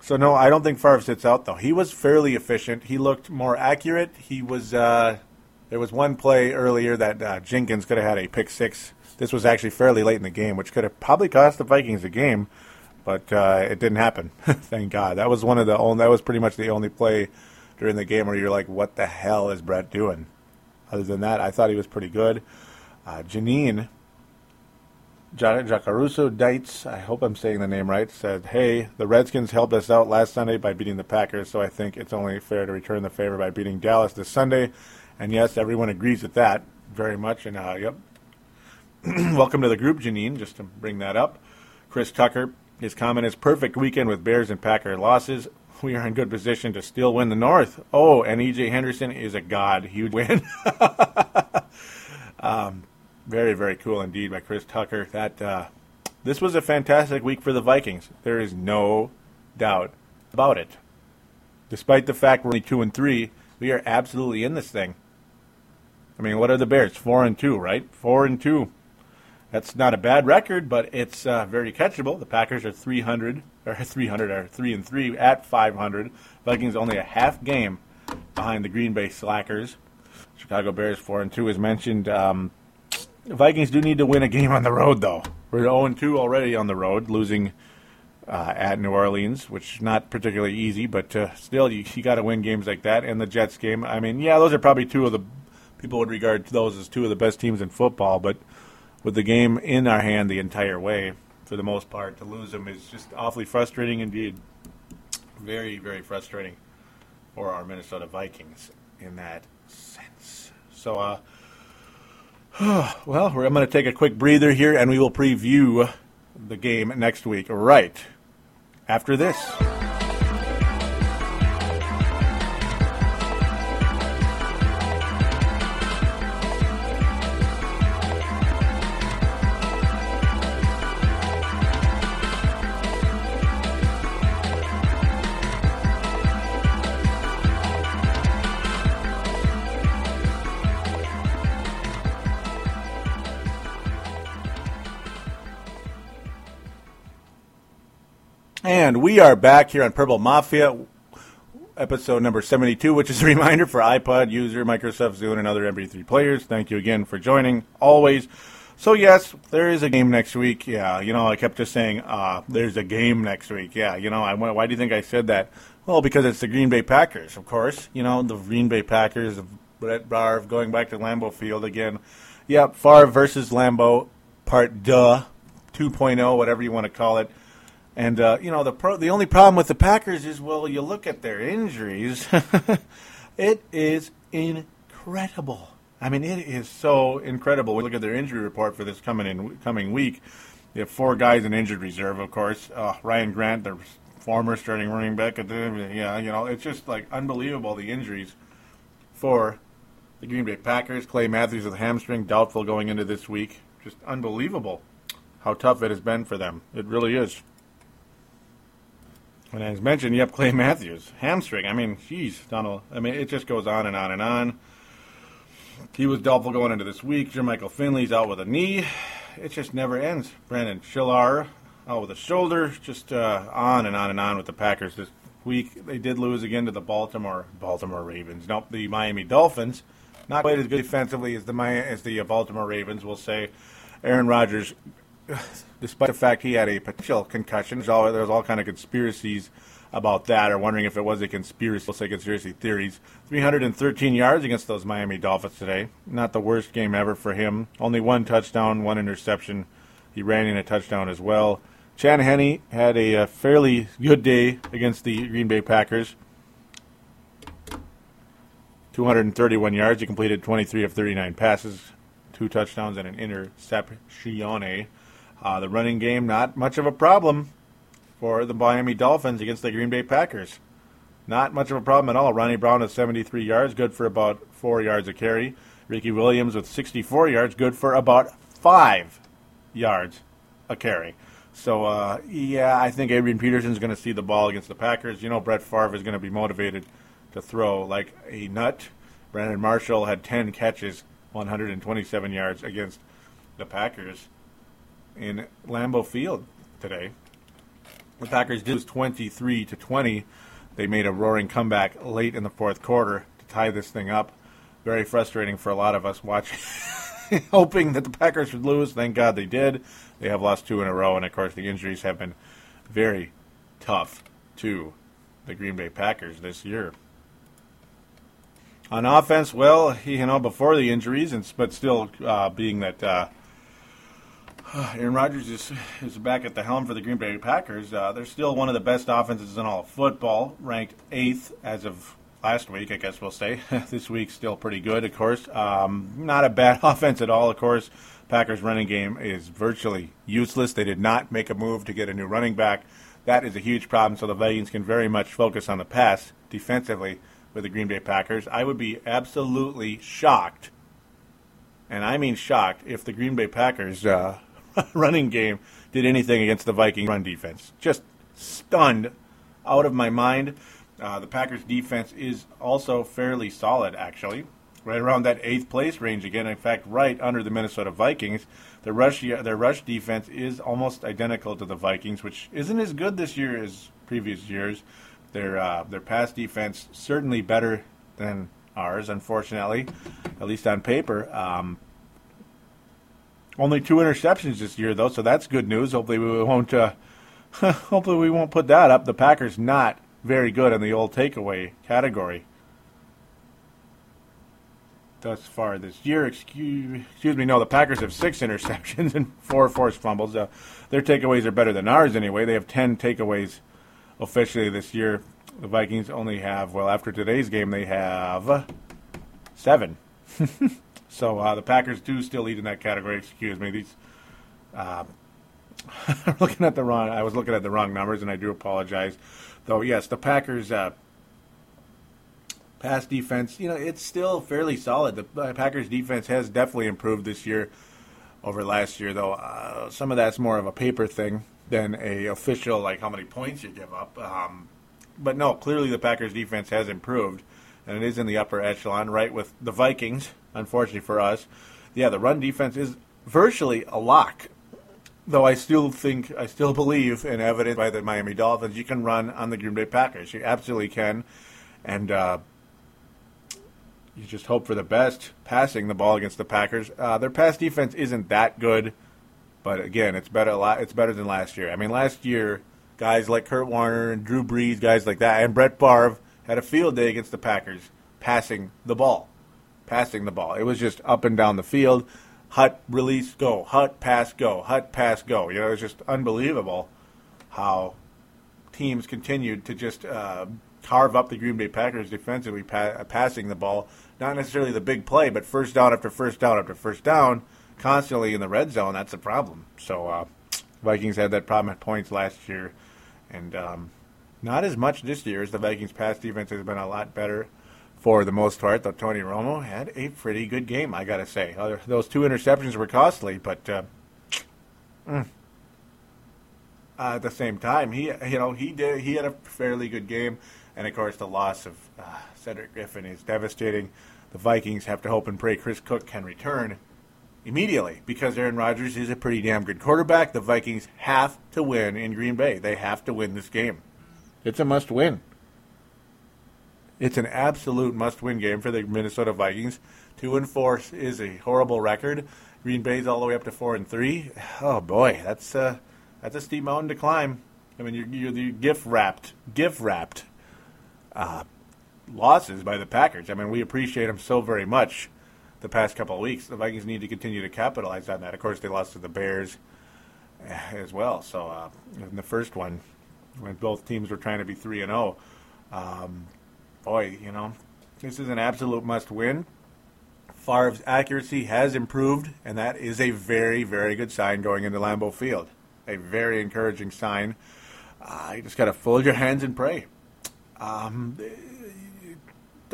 So, no, I don't think Favre sits out, though. He was fairly efficient. He looked more accurate. He was there was one play earlier that Jenkins could have had a pick six. This was actually fairly late in the game, which could have probably cost the Vikings the game, but it didn't happen. Thank God. That was that was pretty much the only play during the game where you're like, what the hell is Brett doing? Other than that, I thought he was pretty good. Jacaruso Dites, I hope I'm saying the name right, said, hey, the Redskins helped us out last Sunday by beating the Packers, so I think it's only fair to return the favor by beating Dallas this Sunday. And yes, everyone agrees with that very much. And, yep, welcome to the group, Janine, just to bring that up. Chris Tucker, his comment is, perfect weekend with Bears and Packer losses. We are in good position to still win the North. Oh, and E.J. Henderson is a god. Huge win. Very, very cool indeed by Chris Tucker. That this was a fantastic week for the Vikings. There is no doubt about it. Despite the fact we're only 2-3, we are absolutely in this thing. I mean, what are the Bears? 4-2, right? 4-2. That's not a bad record, but it's very catchable. The Packers are 3-3 at 500. Vikings only a half game behind the Green Bay Slackers. Chicago Bears 4-2 is mentioned. The Vikings do need to win a game on the road, though. We're 0-2 already on the road, losing at New Orleans, which is not particularly easy, but still, you got to win games like that. And the Jets game, I mean, yeah, those are probably two of the people would regard those as two of the best teams in football, but with the game in our hand the entire way, for the most part, to lose them is just awfully frustrating indeed. Very, very frustrating for our Minnesota Vikings in that sense. So, well, I'm going to take a quick breather here, and we will preview the game next week right after this. And we are back here on Purple Mafia, episode number 72, which is a reminder for iPod user, Microsoft Zune, and other MP3 players. Thank you again for joining, always. So, yes, there is a game next week. Yeah, you know, I kept just saying, there's a game next week. Yeah, you know, why do you think I said that? Well, because it's the Green Bay Packers, of course. You know, the Green Bay Packers, Brett Favre going back to Lambeau Field again. Yep, Favre versus Lambeau, 2.0, whatever you want to call it. And, you know, the only problem with the Packers is, well, you look at their injuries. It is incredible. I mean, it is so incredible. We look at their injury report for this coming week. They have four guys in injured reserve, of course. Ryan Grant, their former starting running back. Yeah, you know, it's just, like, unbelievable, the injuries for the Green Bay Packers. Clay Matthews with a hamstring, doubtful going into this week. Just unbelievable how tough it has been for them. It really is. And as mentioned, yep, Clay Matthews, hamstring. I mean, geez, Donald. I mean, it just goes on and on and on. He was doubtful going into this week. Jermichael Finley's out with a knee. It just never ends. Brandon Schillar out with a shoulder. Just on and on and on with the Packers this week. They did lose again to the Baltimore Ravens. Nope, the Miami Dolphins. Not quite as good defensively as the Baltimore Ravens, we'll say. Aaron Rodgers, despite the fact he had a potential concussion, there's all kind of conspiracies about that, or wondering if it was a conspiracy. We'll say conspiracy theories. 313 yards against those Miami Dolphins today. Not the worst game ever for him. Only one touchdown, one interception. He ran in a touchdown as well. Chanhenne had a fairly good day against the Green Bay Packers. 231 yards. He completed 23 of 39 passes, two touchdowns and an interception. The running game, not much of a problem for the Miami Dolphins against the Green Bay Packers. Not much of a problem at all. Ronnie Brown with 73 yards, good for about 4 yards a carry. Ricky Williams with 64 yards, good for about 5 yards a carry. So, yeah, I think Adrian Peterson's going to see the ball against the Packers. You know, Brett Favre is going to be motivated to throw like a nut. Brandon Marshall had 10 catches, 127 yards against the Packers in Lambeau Field today. The Packers did lose 23-20. They made a roaring comeback late in the fourth quarter to tie this thing up. Very frustrating for a lot of us watching, hoping that the Packers would lose. Thank God they did. They have lost two in a row, and, of course, the injuries have been very tough to the Green Bay Packers this year. On offense, well, you know, before the injuries, and but still being that Aaron Rodgers is back at the helm for the Green Bay Packers, they're still one of the best offenses in all of football, ranked 8th as of last week, I guess we'll say. This week's still pretty good, of course. Not a bad offense at all, of course. Packers' running game is virtually useless. They did not make a move to get a new running back. That is a huge problem, so the Vikings can very much focus on the pass defensively with the Green Bay Packers. I would be absolutely shocked, and I mean shocked, if the Green Bay Packers' running game did anything against the Vikings' run defense. Just stunned out of my mind. The Packers' defense is also fairly solid, actually. Right around that 8th place range again. In fact, right under the Minnesota Vikings. Their rush defense is almost identical to the Vikings, which isn't as good this year as previous years. Their pass defense certainly better than ours, unfortunately, at least on paper. Only 2 interceptions this year, though, so that's good news. Hopefully we won't. Hopefully we won't put that up. The Packers not very good in the old takeaway category thus far this year. No, the Packers have 6 interceptions and 4 forced fumbles. Their takeaways are better than ours anyway. They have 10 takeaways officially this year. The Vikings only have, well, after today's game, they have 7. So the Packers do still lead in that category. These I was looking at the wrong numbers, and I do apologize. Though, yes, the Packers' pass defense, you know, it's still fairly solid. The Packers' defense has definitely improved this year over last year, though. Some of that's more of a paper thing than a official, like how many points you give up. But, no, clearly the Packers' defense has improved, and it is in the upper echelon, right, with the Vikings, unfortunately for us. Yeah, the run defense is virtually a lock. Though I still believe in evidence by the Miami Dolphins, you can run on the Green Bay Packers. You absolutely can. And you just hope for the best passing the ball against the Packers. Their pass defense isn't that good. But, again, it's better than last year. I mean, last year, guys like Kurt Warner and Drew Brees, guys like that, and Brett Favre had a field day against the Packers passing the ball. It was just up and down the field. Hut, release, go. Hut, pass, go. Hut, pass, go. You know, it's just unbelievable how teams continued to just carve up the Green Bay Packers defensively, passing the ball. Not necessarily the big play, but first down after first down after first down, constantly in the red zone. That's a problem. So Vikings had that problem at points last year, and not as much this year, as the Vikings' pass defense has been a lot better. For the most part, though, Tony Romo had a pretty good game, I got to say. Those 2 interceptions were costly, but at the same time, he had a fairly good game. And, of course, the loss of Cedric Griffin is devastating. The Vikings have to hope and pray Chris Cook can return immediately because Aaron Rodgers is a pretty damn good quarterback. The Vikings have to win in Green Bay. They have to win this game. It's a must-win. It's an absolute must-win game for the Minnesota Vikings. 2-4 is a horrible record. Green Bay's all the way up to 4-3. Oh boy, that's a steep mountain to climb. I mean, you're gift-wrapped losses by the Packers. I mean, we appreciate them so very much. The past couple of weeks, the Vikings need to continue to capitalize on that. Of course, they lost to the Bears as well. So in the first one, when both teams were trying to be 3-0. Boy, you know, this is an absolute must-win. Favre's accuracy has improved, and that is a very, very good sign going into Lambeau Field. A very encouraging sign. You just got to fold your hands and pray.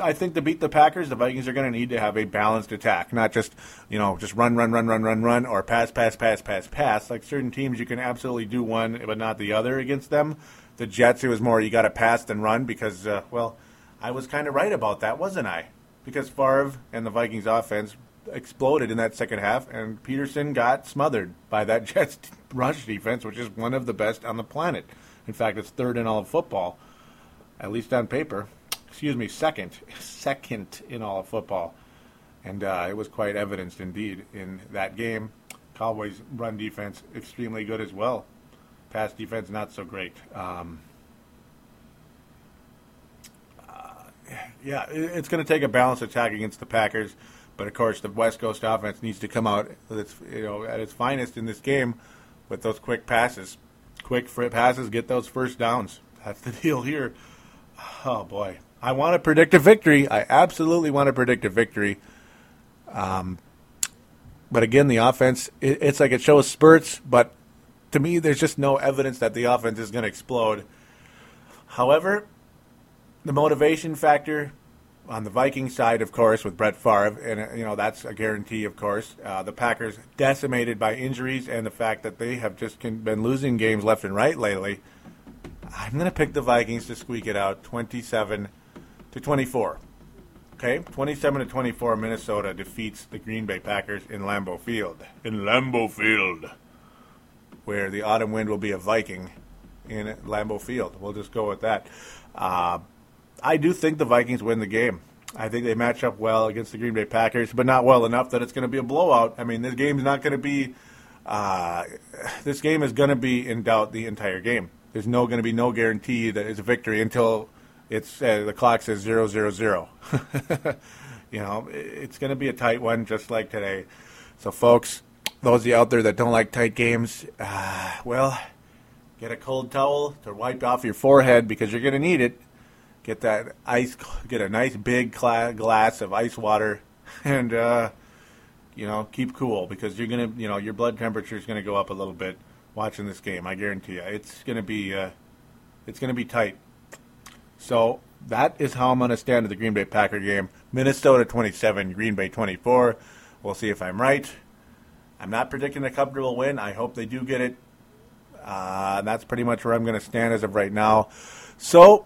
I think to beat the Packers, the Vikings are going to need to have a balanced attack, not just, you know, just run, or pass. Like certain teams, you can absolutely do one but not the other against them. The Jets, it was more you got to pass than run because, well, I was kind of right about that, wasn't I? Because Favre and the Vikings offense exploded in that second half, and Peterson got smothered by that Jets rush defense, which is one of the best on the planet. In fact, it's third in all of football, at least on paper. Excuse me, second in all of football. And it was quite evidenced indeed in that game. Cowboys run defense extremely good as well. Pass defense not so great. Yeah, it's going to take a balanced attack against the Packers. But, of course, the West Coast offense needs to come out at its finest in this game with those quick passes. Quick passes, get those first downs. That's the deal here. Oh, boy. I want to predict a victory. I absolutely want to predict a victory. But, again, the offense, it's like it shows spurts, but to me there's just no evidence that the offense is going to explode. However, the motivation factor on the Viking side, of course, with Brett Favre, and, you know, that's a guarantee, of course. The Packers decimated by injuries and the fact that they have just been losing games left and right lately. I'm going to pick the Vikings to squeak it out 27-24. Okay? 27-24, Minnesota defeats the Green Bay Packers in Lambeau Field. Where the autumn wind will be a Viking in Lambeau Field. We'll just go with that. I do think the Vikings win the game. I think they match up well against the Green Bay Packers, but not well enough that it's going to be a blowout. I mean, this game is going to be in doubt the entire game. There's going to be no guarantee that it's a victory until it's the clock says 0-0-0. You know, it's going to be a tight one, just like today. So, folks, those of you out there that don't like tight games, well, get a cold towel to wipe off your forehead because you're going to need it. Get a nice big glass of ice water, and keep cool because you're gonna, your blood temperature is going to go up a little bit watching this game. I guarantee you, it's going to be tight. So that is how I'm going to stand at the Green Bay Packer game. Minnesota 27, Green Bay 24. We'll see if I'm right. I'm not predicting a comfortable win. I hope they do get it. That's pretty much where I'm going to stand as of right now. So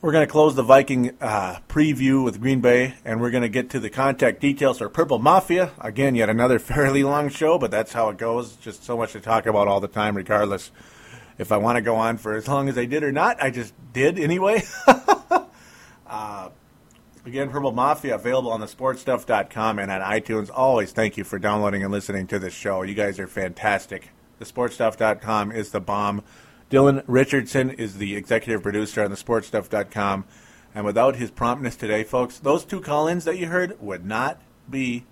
we're going to close the Viking preview with Green Bay, and we're going to get to the contact details for Purple Mafia. Again, yet another fairly long show, but that's how it goes. Just so much to talk about all the time, regardless if I want to go on for as long as I did or not. I just did anyway. Again, Purple Mafia available on thesportstuff.com and on iTunes. Always thank you for downloading and listening to this show. You guys are fantastic. Thesportstuff.com is the bomb. Dylan Richardson is the executive producer on thesportstuff.com. And without his promptness today, folks, those two call-ins that you heard would not be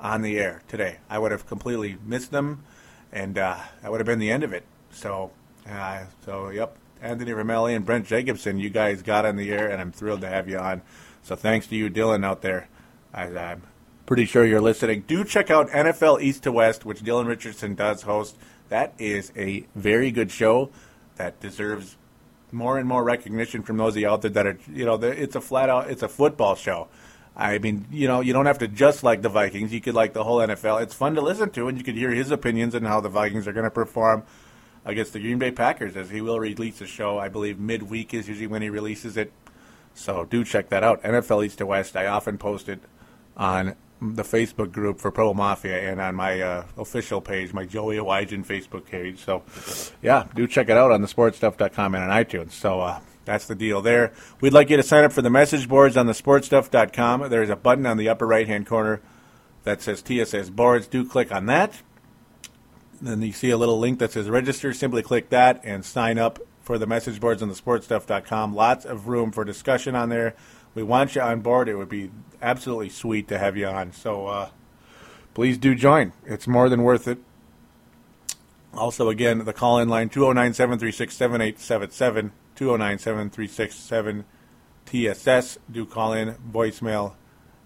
on the air today. I would have completely missed them, and that would have been the end of it. So yep, Anthony Romelli and Brent Jacobson, you guys got on the air, and I'm thrilled to have you on. So thanks to you, Dylan, out there. I'm pretty sure you're listening. Do check out NFL East to West, which Dylan Richardson does host. That is a very good show that deserves more and more recognition from those of you out there that are, it's a football show. I mean, you don't have to just like the Vikings. You could like the whole NFL. It's fun to listen to, and you could hear his opinions on how the Vikings are going to perform against the Green Bay Packers, as he will release the show. I believe midweek is usually when he releases it. So do check that out. NFL East to West. I often post it on the Facebook group for Purple Mafia and on my official page, my Joey Awajin Facebook page. So, yeah, do check it out on thesportstuff.com and on iTunes. So that's the deal there. We'd like you to sign up for the message boards on thesportstuff.com. There's a button on the upper right-hand corner that says TSS Boards. Do click on that. Then you see a little link that says Register. Simply click that and sign up for the message boards on thesportstuff.com. Lots of room for discussion on there. We want you on board. It would be absolutely sweet to have you on. So please do join. It's more than worth it. Also, again, the call-in line, 209-736-7877, 209-736-7TSS. Do call in voicemail.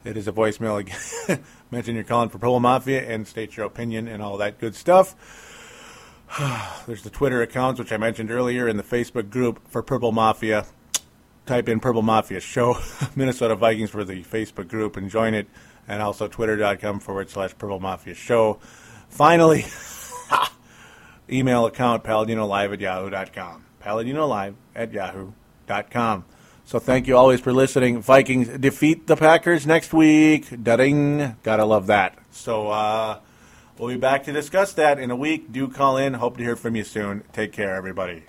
It is a voicemail again. Mention you're calling for Purple Mafia and state your opinion and all that good stuff. There's the Twitter accounts, which I mentioned earlier, and the Facebook group for Purple Mafia. type in Purple Mafia Show Minnesota Vikings for the Facebook group and join it, and also twitter.com/Purple Mafia Show. Finally, email account, PaladinoLive@yahoo.com. PaladinoLive@yahoo.com. So thank you always for listening. Vikings defeat the Packers next week. Da-ding. Gotta love that. So we'll be back to discuss that in a week. Do call in. Hope to hear from you soon. Take care, everybody.